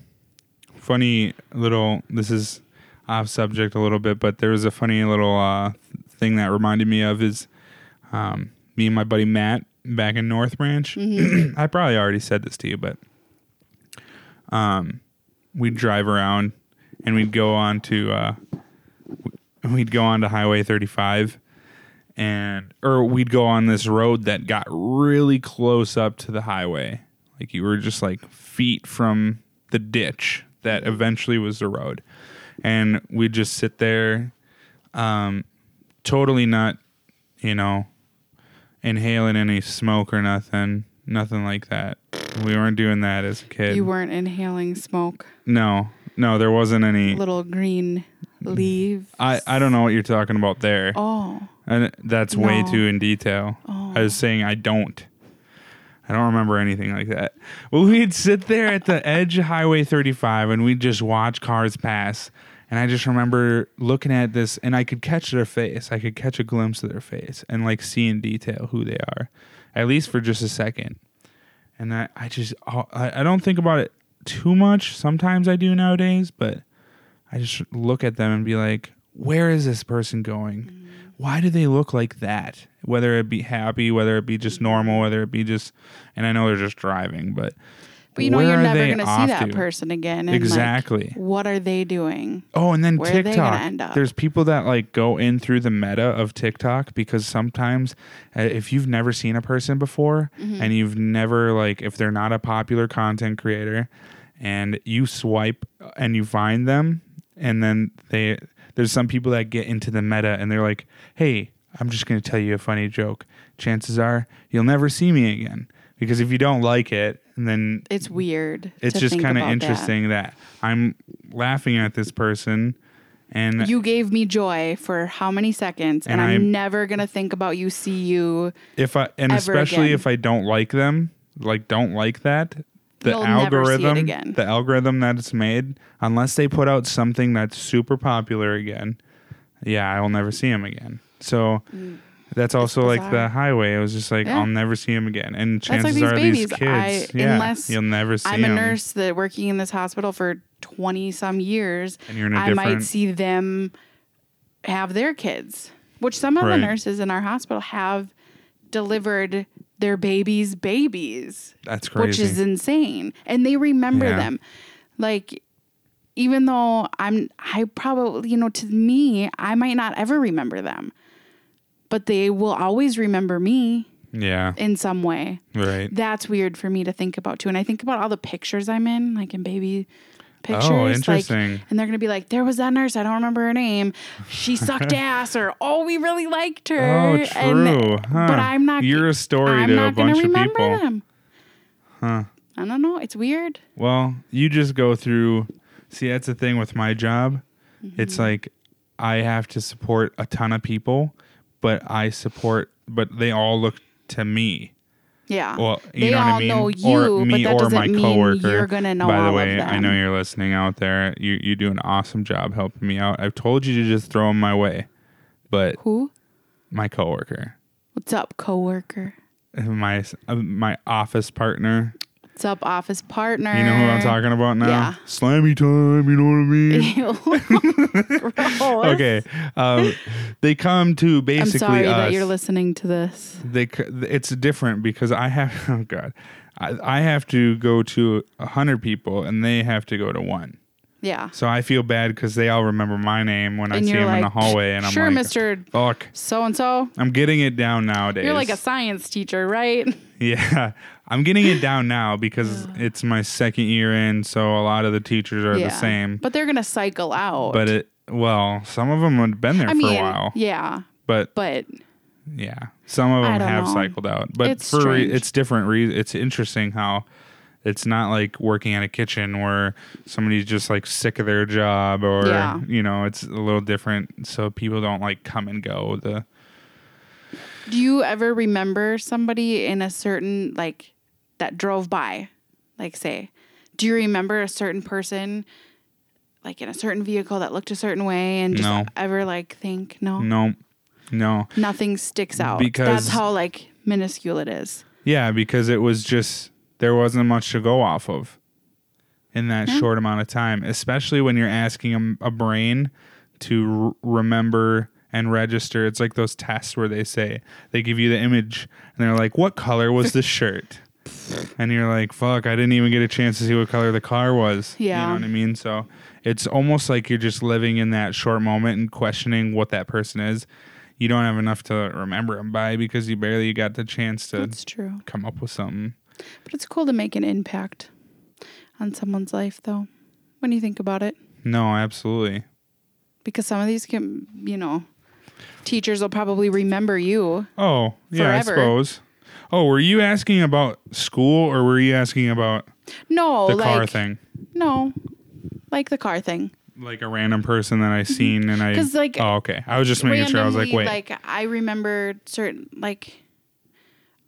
funny little, this is off subject a little bit, but there was a funny little uh, thing that reminded me of is um, me and my buddy Matt back in North Branch. Mm-hmm. I probably already said this to you, but um, we'd drive around and we'd go on to uh, we'd go on to Highway thirty-five, and or we'd go on this road that got really close up to the highway, like you were just like feet from the ditch that eventually was the road. And we'd just sit there, um, totally not, you know, inhaling any smoke or nothing, nothing like that. We weren't doing that as a kid. You weren't inhaling smoke? No, no, there wasn't any. Little green leaves. I, I don't know what you're talking about there. Oh. And that's no. way too in detail. Oh. I was saying I don't. I don't remember anything like that. Well, we'd sit there at the edge of Highway thirty-five and we'd just watch cars pass. And I just remember looking at this and I could catch their face. I could catch a glimpse of their face and like see in detail who they are, at least for just a second. And I, I just, I don't think about it too much. Sometimes I do nowadays, but I just look at them and be like, where is this person going? Why do they look like that? Whether it be happy, whether it be just normal, whether it be just, and I know they're just driving, but. But you know, where you're never going to see that to? person again. And exactly. Like, what are they doing? Oh, and then Where TikTok. Are they gonna end up? There's people that like go in through the meta of TikTok because sometimes uh, if you've never seen a person before mm-hmm. and you've never like, if they're not a popular content creator and you swipe and you find them and then they, there's some people that get into the meta and they're like, hey, I'm just going to tell you a funny joke. Chances are you'll never see me again. Because if you don't like it, and then it's weird. It's just kind of interesting that. that I'm laughing at this person, and you gave me joy for how many seconds, and, and I'm, I'm never gonna think about you. See you if I and ever especially again. If I don't like them, like don't like that. The You'll algorithm, never see it again. The algorithm that it's made, unless they put out something that's super popular again, yeah, I will never see them again. So. Mm. That's also like the highway. It was just like, yeah. I'll never see him again. And chances like these are babies. these kids, I, yeah, unless you'll never see I'm them. a nurse that working in this hospital for twenty some years. And you're in a I different... might see them have their kids, which some of right. the nurses in our hospital have delivered their babies' babies. That's crazy. Which is insane. And they remember yeah. them. Like, even though I'm, I probably, you know, to me, I might not ever remember them. But they will always remember me yeah. in some way. Right. That's weird for me to think about, too. And I think about all the pictures I'm in, like in baby pictures. Oh, interesting. Like, and they're going to be like, there was that nurse. I don't remember her name. She sucked ass. Or, oh, we really liked her. Oh, true. And, huh. But I'm not. You're a story I'm to a bunch of people. I'm not going to remember them. Huh. I don't know. It's weird. Well, you just go through. See, that's the thing with my job. Mm-hmm. It's like I have to support a ton of people. But I support, but they all look to me. Yeah. Well, you they know all what I mean? Know you, or me but that or my coworker. You're gonna know By the all way, of them. I know you're listening out there. You you do an awesome job helping me out. I've told you to just throw them my way. But who? My coworker. What's up, coworker? My uh, my office partner. What's up, office partner? You know who I'm talking about now? Yeah. Slimy time, you know what I mean? Gross. Okay. Um, they come to basically I'm sorry us. that you're listening to this. They It's different because I have, oh God, I, I have to go to one hundred people and they have to go to one. Yeah. So I feel bad because they all remember my name when and I see them like, in the hallway. And I'm sure, like, sure, Mister Fuck. So-and-so. I'm getting it down nowadays. You're like a science teacher, right? Yeah. I'm getting it down now because it's my second year in, so a lot of the teachers are yeah. the same. But they're going to cycle out. But it, well, some of them have been there I for mean, a while. Yeah. But, but yeah, some of them have know. cycled out. But it's for re- it's different reasons. It's interesting how... It's not like working at a kitchen where somebody's just like sick of their job or, yeah. you know, it's a little different. So people don't like come and go. The Do you ever remember somebody in a certain like that drove by, like say, do you remember a certain person like in a certain vehicle that looked a certain way and just no. ever like think, no, no, no, nothing sticks out because that's how like minuscule it is. Yeah, because it was just. There wasn't much to go off of in that yeah. short amount of time, especially when you're asking a, a brain to r- remember and register. It's like those tests where they say they give you the image and they're like, what color was the shirt? And you're like, fuck, I didn't even get a chance to see what color the car was. Yeah. You know what I mean? So it's almost like you're just living in that short moment and questioning what that person is. You don't have enough to remember them by because you barely got the chance to That's true. come up with something. But it's cool to make an impact on someone's life, though, when you think about it. No, absolutely. Because some of these can, you know, teachers will probably remember you. Oh, yeah, forever. I suppose. Oh, were you asking about school or were you asking about no, the like, car thing? No, like the car thing. like a random person that I seen and I. Because like. Oh, okay. I was just making sure. I was like, wait. Like I remembered certain like,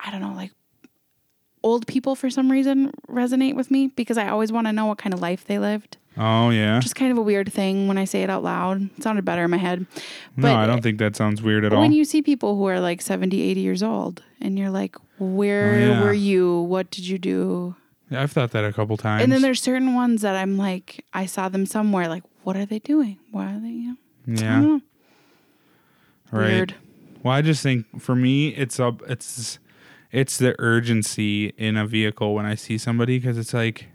I don't know, like old people for some reason resonate with me because I always want to know what kind of life they lived. Oh yeah. Just kind of a weird thing when I say it out loud. It sounded better in my head. But no, I don't think that sounds weird at all. When you see people who are like seventy, eighty years old and you're like, where oh, yeah. were you? What did you do? Yeah, I've thought that a couple times. And then there's certain ones that I'm like, I saw them somewhere. Like, what are they doing? Why are they, you know? Yeah. I don't know. Right. Weird. Well, I just think for me, it's a, it's, it's the urgency in a vehicle when I see somebody because it's like,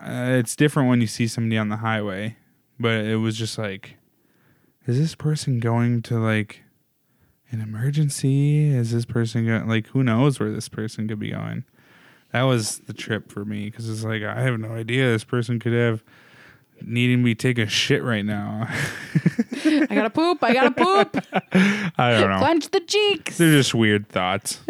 uh, it's different when you see somebody on the highway, but it was just like, is this person going to like an emergency? Is this person going, like, who knows where this person could be going? That was the trip for me because it's like, I have no idea. This person could have needing me to take a shit right now. I gotta poop. I gotta poop. I don't know. Clench the cheeks. They're just weird thoughts.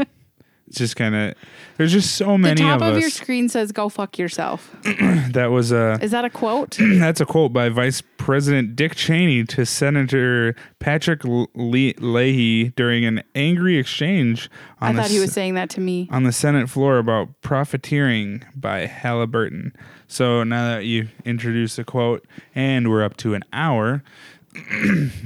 It's just kind of, there's just so many of us. The top of, of your screen says, go fuck yourself. That was a. Is that a quote? That's a quote by Vice President Dick Cheney to Senator Patrick Leahy during an angry exchange. On I thought the, he was saying that to me. On the Senate floor about profiteering by Halliburton. So now that you introduced the quote and we're up to an hour,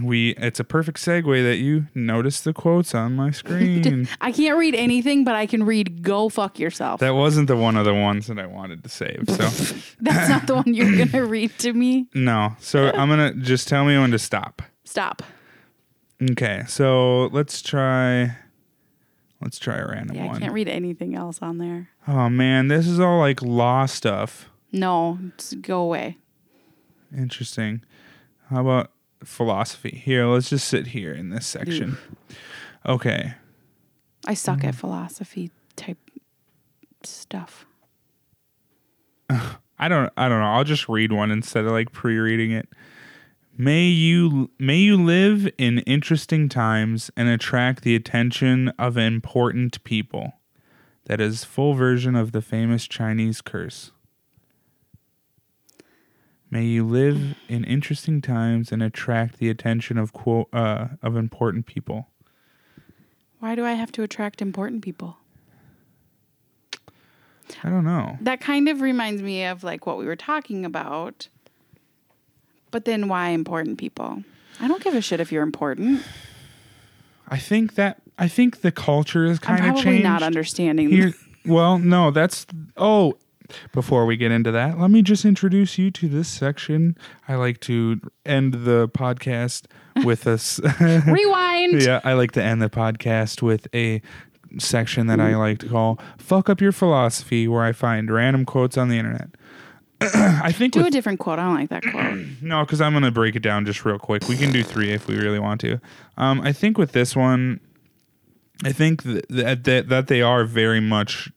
we it's a perfect segue that you noticed the quotes on my screen. I can't read anything, but I can read go fuck yourself. That wasn't the one of the ones that I wanted to save. So that's not the one you're going to read to me? No. So I'm going to just tell me when to stop. Stop. Okay. So let's try let's try a random yeah, one. I can't read anything else on there. Oh man, this is all like law stuff. No, just go away. Interesting. How about philosophy? Here, let's just sit here in this section. Oof. Okay. I suck mm. at philosophy type stuff. I don't I don't know. I'll just read one instead of like pre-reading it. May you may you live in interesting times and attract the attention of important people. That is full version of the famous Chinese curse. May you live in interesting times and attract the attention of quote uh, of important people. Why do I have to attract important people? I don't know. That kind of reminds me of like what we were talking about. But then why important people? I don't give a shit if you're important. I think that I think the culture is kind of changed. I'm probably not understanding. Here, well, no, that's oh. Before we get into that, let me just introduce you to this section. I like to end the podcast with us. Rewind. Yeah, I like to end the podcast with a section that Ooh. I like to call Fuck Up Your Philosophy, where I find random quotes on the internet. I think Do with, a different quote. I don't like that quote. No, because I'm going to break it down just real quick. We can do three if we really want to. Um, I think with this one, I think that, that, that they are very much...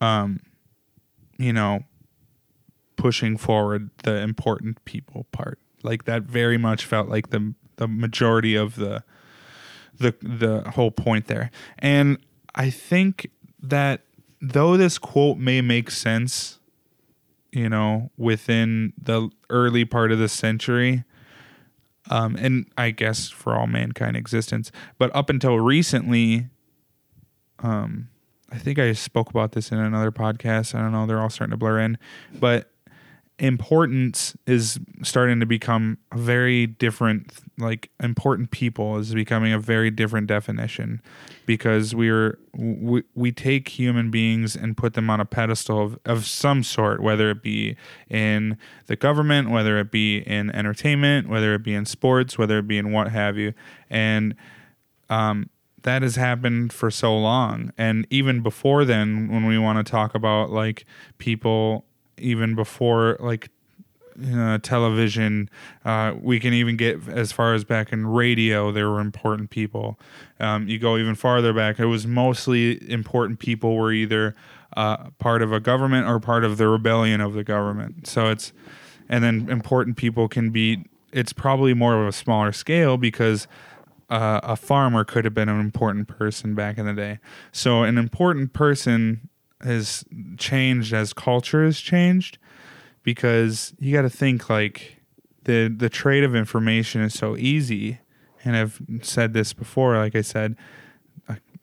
um. you know, pushing forward the important people part. Like that very much felt like the the majority of the the the whole point there. And I think that though this quote may make sense, you know, within the early part of the century, um, and I guess for all mankind existence, but up until recently, um, I think I spoke about this in another podcast. I don't know. They're all starting to blur in. But importance is starting to become a very different, like important people is becoming a very different definition because we're, we, we take human beings and put them on a pedestal of, of some sort, whether it be in the government, whether it be in entertainment, whether it be in sports, whether it be in what have you. And, um, that has happened for so long. And even before then, when we want to talk about like people, even before like you know, television, uh, we can even get as far as back in radio, there were important people. Um, you go even farther back, it was mostly important people were either uh, part of a government or part of the rebellion of the government. So it's, and then important people can be, it's probably more of a smaller scale because Uh, a farmer could have been an important person back in the day. So an important person has changed as culture has changed because you got to think like the the trade of information is so easy. And I've said this before, like I said,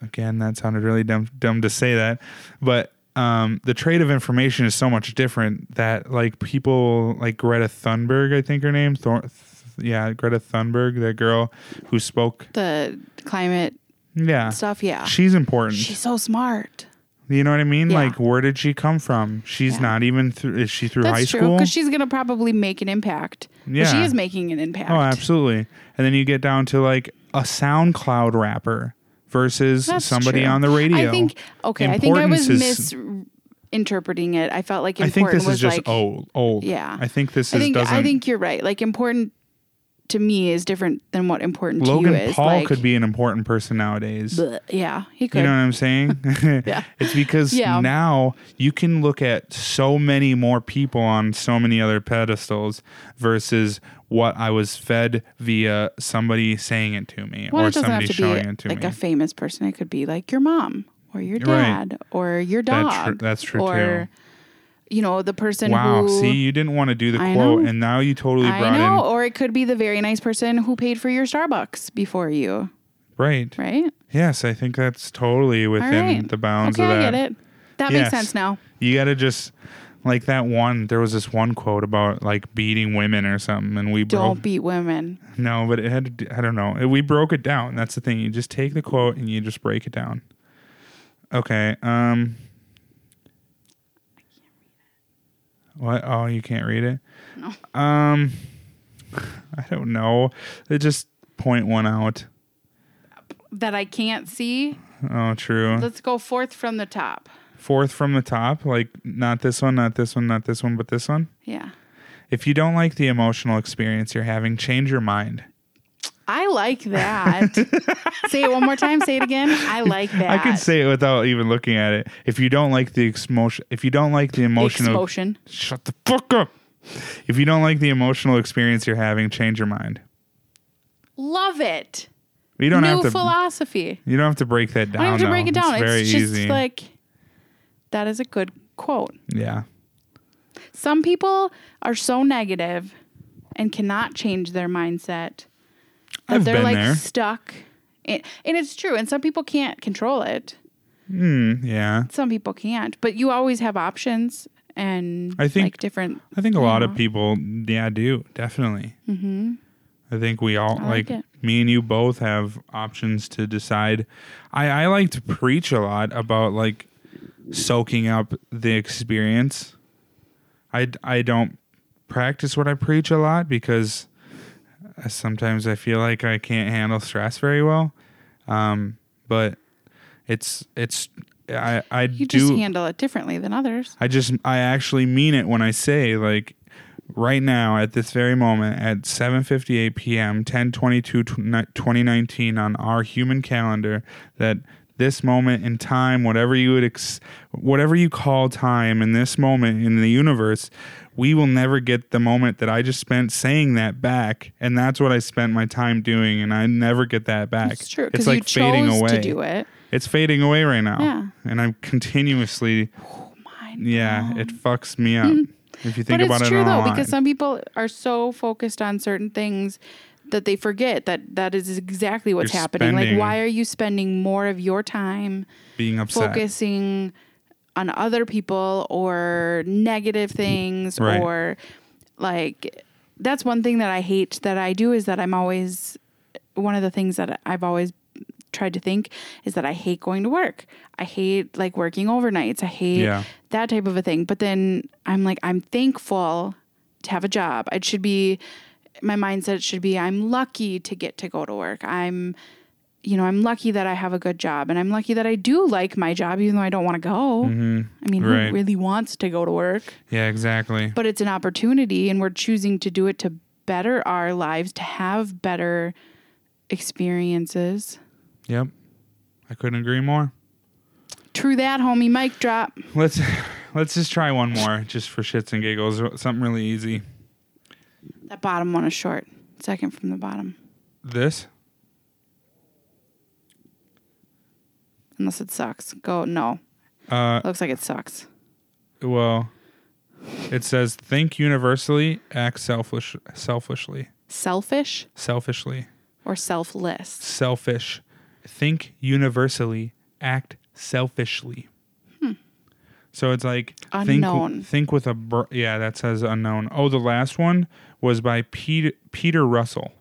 again, that sounded really dumb, dumb to say that, but um, the trade of information is so much different that like people like Greta Thunberg, I think her name, Thor- th- yeah, Greta Thunberg, that girl who spoke the climate yeah. stuff. Yeah. She's important. She's so smart. You know what I mean? Yeah. Like, where did she come from? She's yeah. not even through, is she through That's high true, school? Because she's going to probably make an impact. Yeah. But she is making an impact. Oh, absolutely. And then you get down to like a SoundCloud rapper versus That's somebody true. on the radio. I think, okay, importance I think I was misinterpreting it. I felt like important was I think this is just like, old, old. Yeah. I think this is, I think, doesn't. I think you're right. Like, important to me is different than what important Logan to you is. Logan Paul like, could be an important person nowadays. Bleh, yeah, he could. You know what I'm saying? yeah. It's because yeah. now you can look at so many more people on so many other pedestals versus what I was fed via somebody saying it to me well, or it somebody have to showing be it to like me. Like a famous person. It could be like your mom or your dad right. or your dog. That's, tr- that's true or, too. You know, the person wow, who... Wow, see, you didn't want to do the I quote, know. and now you totally I brought know. in... I know, or it could be the very nice person who paid for your Starbucks before you. Right. Right? Yes, I think that's totally within right. the bounds okay, of that. Okay, I get it. That yes. makes sense now. You got to just... Like that one, there was this one quote about like beating women or something, and we broke... Don't beat women. No, but it had to... Do, I don't know. We broke it down. That's the thing. You just take the quote and you just break it down. Okay, um... What? Oh, you can't read it? No. Um, I don't know. They just point one out. That I can't see? Oh, true. Let's go fourth from the top. Fourth from the top? Like, not this one, not this one, not this one, but this one? Yeah. If you don't like the emotional experience you're having, change your mind. I like that. Say it one more time. Say it again. I like that. I can say it without even looking at it. If you don't like the emotion, if you don't like the emotional, Explosion. shut the fuck up. If you don't like the emotional experience you're having, change your mind. Love it. You don't New have to philosophy. You don't have to break that down. I don't have to though. break it down. It's, it's very just easy. Like that is a good quote. Yeah. Some people are so negative and cannot change their mindset. I've they're been like there. stuck, in, and it's true. And some people can't control it. Mm, yeah, some people can't. But you always have options, and I think like different. I think a lot know. of people, yeah, do definitely. Mm-hmm. I think we all I like, like me and you both have options to decide. I, I like to preach a lot about like soaking up the experience. I I don't practice what I preach a lot because. Sometimes I feel like I can't handle stress very well, um, but it's it's I I you do just handle it differently than others. I just I actually mean it when I say like right now at this very moment at seven fifty-eight p.m. ten twenty-two twenty nineteen on our human calendar that this moment in time, whatever you would ex- whatever you call time in this moment in the universe. We will never get the moment that I just spent saying that back. And that's what I spent my time doing. And I never get that back. It's true. It's like you fading away. To do it. It's fading away right now. Yeah. And I'm continuously. Oh, my yeah. God. It fucks me up. Mm. If you think but about it. It's true, it though, because some people are so focused on certain things that they forget that that is exactly what's You're happening. Like, why are you spending more of your time being upset? Focusing on other people or negative things right. or like that's one thing that I hate that I do is that I'm always one of the things that I've always tried to think is that I hate going to work. I hate like working overnights. I hate yeah. that type of a thing. But then I'm like, I'm thankful to have a job. It should be, my mindset should be, I'm lucky to get to go to work. I'm, you know, I'm lucky that I have a good job and I'm lucky that I do like my job, even though I don't want to go. Mm-hmm. I mean, right. who really wants to go to work? Yeah, exactly. But it's an opportunity and we're choosing to do it to better our lives, to have better experiences. Yep. I couldn't agree more. True that, homie. Mic drop. Let's, let's just try one more just for shits and giggles. Something really easy. That bottom one is short. Second from the bottom. This? Unless it sucks. Go, no. Uh, Looks like it sucks. Well, It says, think universally, act selfish, selfishly. Selfish? Selfishly. Or selfless. Selfish. Think universally, act selfishly. Hmm. So it's like... Unknown. Think, think with a... Br- yeah, that says unknown. Oh, the last one was by Peter, Peter Russell,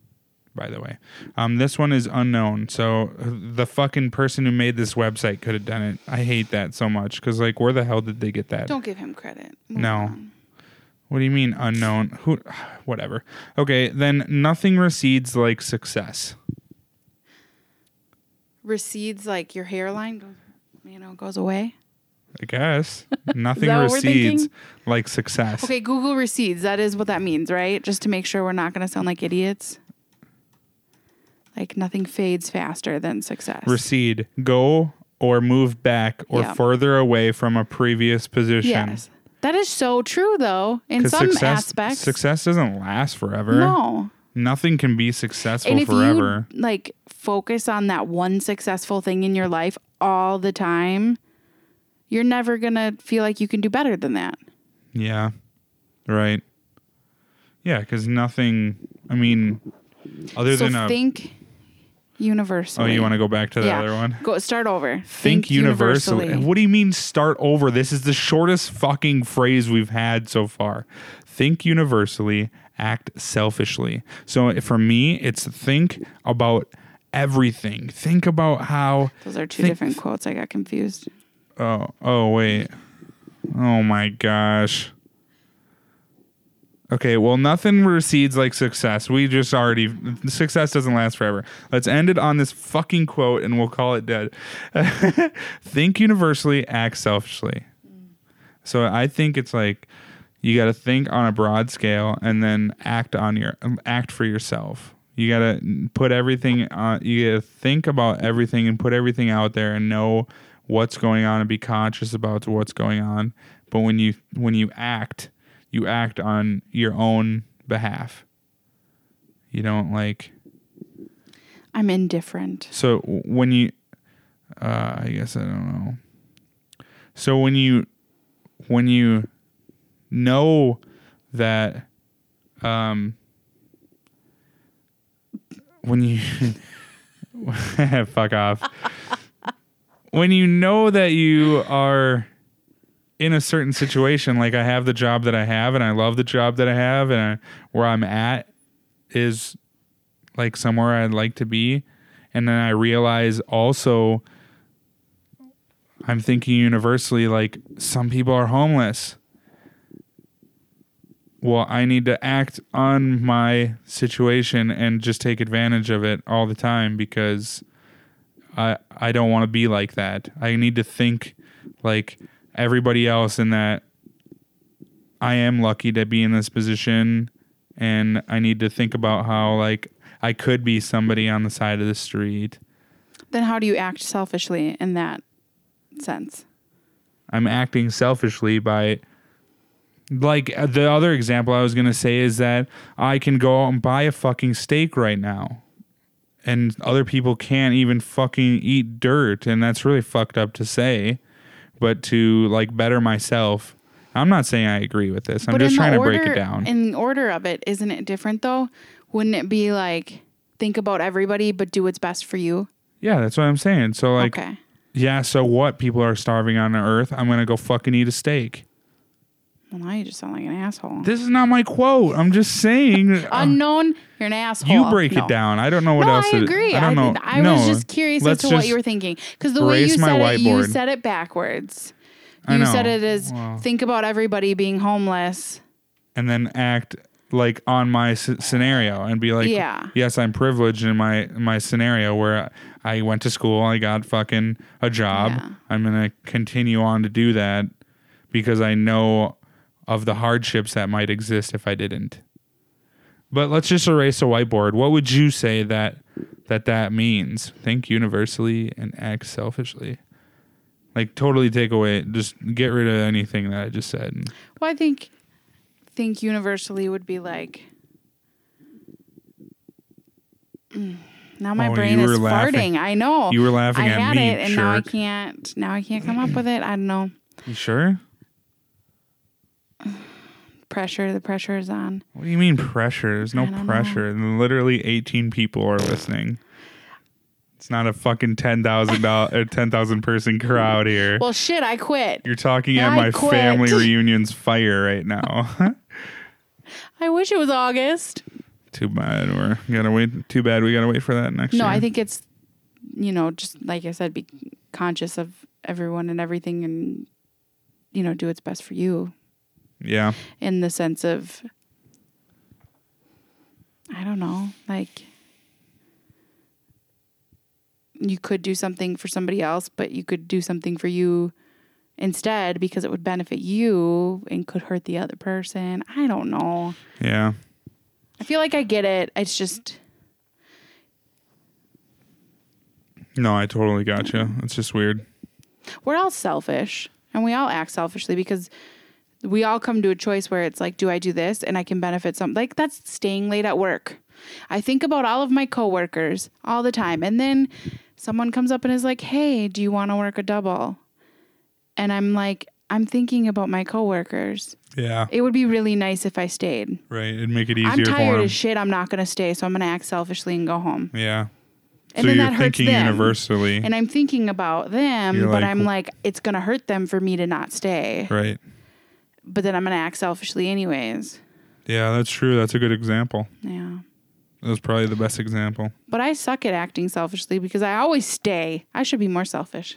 by the way. Um, this one is unknown. So the fucking person who made this website could have done it. I hate that so much because, like, where the hell did they get that? Don't give him credit. Move no. On. What do you mean unknown? Who? Whatever. Okay, then nothing recedes like success. Recedes like your hairline, you know, goes away? I guess. Nothing recedes like success. Okay, Google recedes. That is what that means, right? Just to make sure we're not going to sound like idiots. Like nothing fades faster than success. Recede. Go or move back or yep. further away from a previous position. Yes. That is so true, though, in some success, aspects. Success doesn't last forever. No. Nothing can be successful and if forever. You, like, focus on that one successful thing in your life all the time, you're never going to feel like you can do better than that. Yeah. Right. Yeah, because nothing, I mean, other so than a... think universally. Oh, you want to go back to the yeah. other one? Go start over. Think, think universally. universally. What do you mean start over? This is the shortest fucking phrase we've had so far. Think universally, act selfishly. So for me, it's think about everything. Think about how... Those are two think, different quotes. I got confused. Oh, oh, wait. Oh, my gosh. Okay, well, nothing recedes like success. We just already... Success doesn't last forever. Let's end it on this fucking quote, and we'll call it dead. Think universally, act selfishly. So I think it's like you got to think on a broad scale and then act on your act for yourself. You got to put everything... on. You got to think about everything and put everything out there and know what's going on and be conscious about what's going on. But when you when you act... You act on your own behalf. You don't like... I'm indifferent. So when you... Uh, I guess I don't know. So when you... When you know that... Um, when you... fuck off. When you know that you are... in a certain situation, like I have the job that I have and I love the job that I have and I, where I'm at is like somewhere I'd like to be. And then I realize also I'm thinking universally, like some people are homeless. Well, I need to act on my situation and just take advantage of it all the time because I, I don't want to be like that. I need to think like... everybody else in that I am lucky to be in this position and I need to think about how like I could be somebody on the side of the street. Then how do you act selfishly in that sense? I'm acting selfishly by like the other example I was going to say is that I can go out and buy a fucking steak right now. And other people can't even fucking eat dirt. And that's really fucked up to say. But to like better myself, I'm not saying I agree with this. I'm but just trying order, to break it down. In the order of it, isn't it different though? Wouldn't it be like think about everybody, but do what's best for you? Yeah, that's what I'm saying. So like, okay. Yeah. So what? People are starving on the earth. I'm gonna go fucking eat a steak. Well, now you just sound like an asshole. This is not my quote. I'm just saying. Unknown, you're an asshole. You break no. it down. I don't know what no, else. I agree. It, I don't I, know. I was no, just curious as to what you were thinking. Because the way you said it, whiteboard. You said it backwards. You I know. said it as well, think about everybody being homeless. And then act like on my c- scenario and be like, yeah. Yes, I'm privileged in my, my scenario where I went to school. I got fucking a job. Yeah. I'm going to continue on to do that because I know... of the hardships that might exist if I didn't. But let's just erase a whiteboard. What would you say that that, that means? Think universally and act selfishly. Like totally take away, just get rid of anything that I just said. Well, I think think universally would be like... Now my oh, brain is laughing. farting. I know. You were laughing I at had me, it, and jerk. now I can't. Now I can't come up with it. I don't know. You sure? pressure. The pressure is on. What do you mean pressure? There's no pressure. Know. Literally eighteen people are listening. It's not a fucking ten thousand dollars or ten thousand person crowd here. Well, shit, I quit. You're talking and at I my quit. family reunion's fire right now. I wish it was August. Too bad we're gonna wait. Too bad we gotta wait for that next no, year. No, I think it's, you know, just like I said, be conscious of everyone and everything, and you know, do what's best for you. Yeah. In the sense of, I don't know, like you could do something for somebody else, but you could do something for you instead because it would benefit you and could hurt the other person. I don't know. Yeah. I feel like I get it. It's just. No, I totally got you. It's just weird. We're all selfish, and we all act selfishly because we all come to a choice where it's like, do I do this and I can benefit some? Like, that's staying late at work. I think about all of my coworkers all the time, and then someone comes up and is like, hey, do you want to work a double? And I'm like, I'm thinking about my coworkers. Yeah. It would be really nice if I stayed. Right. It'd make it easier for them. I'm tired as shit. I'm not going to stay, so I'm going to act selfishly and go home. Yeah. And so then you're that hurts thinking them. Universally. And I'm thinking about them, you're but like, I'm like, it's going to hurt them for me to not stay. Right. But then I'm going to act selfishly anyways. Yeah, that's true. That's a good example. Yeah. That was probably the best example. But I suck at acting selfishly because I always stay. I should be more selfish.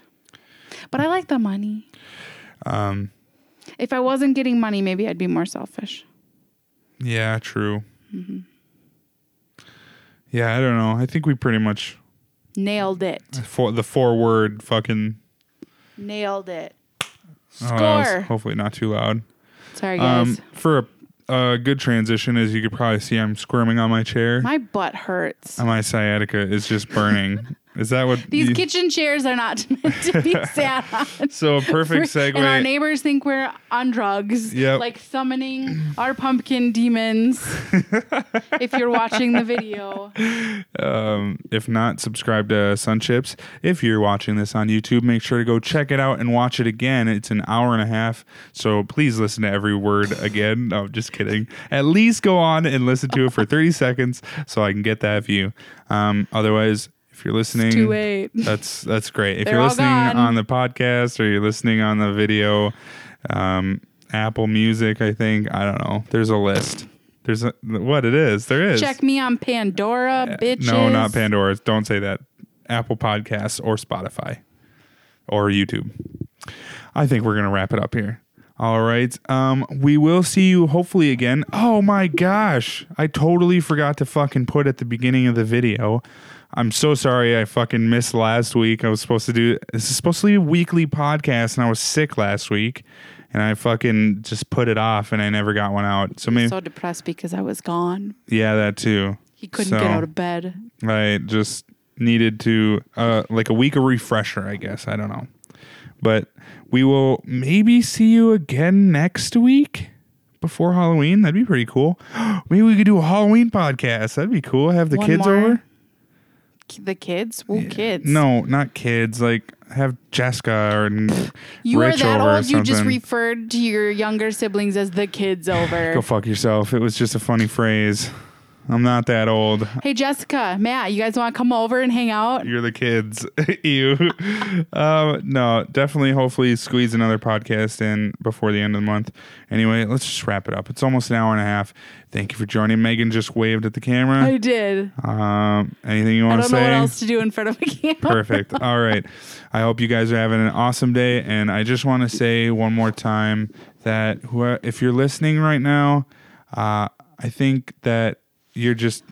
But I like the money. Um, if I wasn't getting money, maybe I'd be more selfish. Yeah, true. Mm-hmm. Yeah, I don't know. I think we pretty much... Nailed it. For the four-word fucking... Nailed it. Score. Oh, hopefully not too loud. Sorry, guys. Um, for a, a good transition, as you could probably see, I'm squirming on my chair. My butt hurts. And my sciatica is just burning. Is that what... These you... kitchen chairs are not meant to be sat on. So a perfect segue. And our neighbors think we're on drugs. Yep. Like summoning our pumpkin demons. If you're watching the video. Um, if not, subscribe to Sun Chips. If you're watching this on YouTube, make sure to go check it out and watch it again. It's an hour and a half. So please listen to every word again. No, just kidding. At least go on and listen to it for thirty seconds so I can get that view. Um, otherwise... If you're listening, that's that's great. If They're you're listening on the podcast or you're listening on the video, um, Apple Music, I think, I don't know. There's a list. There's a, what it is. There is. Check me on Pandora, uh, bitches. No, not Pandora. Don't say that. Apple Podcasts or Spotify or YouTube. I think we're going to wrap it up here. All right. Um, we will see you hopefully again. Oh, my gosh. I totally forgot to fucking put at the beginning of the video. I'm so sorry I fucking missed last week. I was supposed to do... This is supposed to be a weekly podcast, and I was sick last week. And I fucking just put it off, and I never got one out. So maybe, I'm so depressed because I was gone. Yeah, that too. He couldn't so, get out of bed. I just needed to... Uh, like a week of refresher, I guess. I don't know. But we will maybe see you again next week before Halloween. That'd be pretty cool. Maybe we could do a Halloween podcast. That'd be cool. Have the one kids more. Over. The kids? Well, yeah. Kids. No, not kids. Like, have Jessica or you Rich are that over old. You just referred to your younger siblings as the kids over. Go fuck yourself. It was just a funny phrase. I'm not that old. Hey, Jessica, Matt, you guys want to come over and hang out? You're the kids. You. um, no, definitely, hopefully squeeze another podcast in before the end of the month. Anyway, let's just wrap it up. It's almost an hour and a half. Thank you for joining. Megan just waved at the camera. I did. Um, anything you want to say? I don't know what else to do in front of a camera. Perfect. All right. I hope you guys are having an awesome day. And I just want to say one more time that if you're listening right now, uh, I think that you're just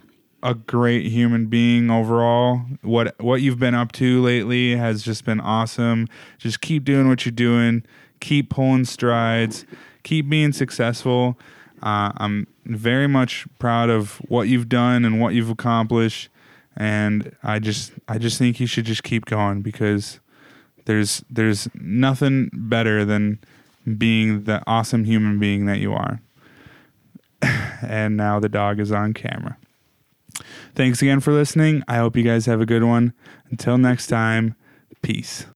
a great human being overall. What what you've been up to lately has just been awesome. Just keep doing what you're doing. Keep pulling strides. Keep being successful. Uh, I'm very much proud of what you've done and what you've accomplished. And I just I just think you should just keep going because there's there's nothing better than being the awesome human being that you are. And now the dog is on camera. Thanks again for listening. I hope you guys have a good one. Until next time, peace.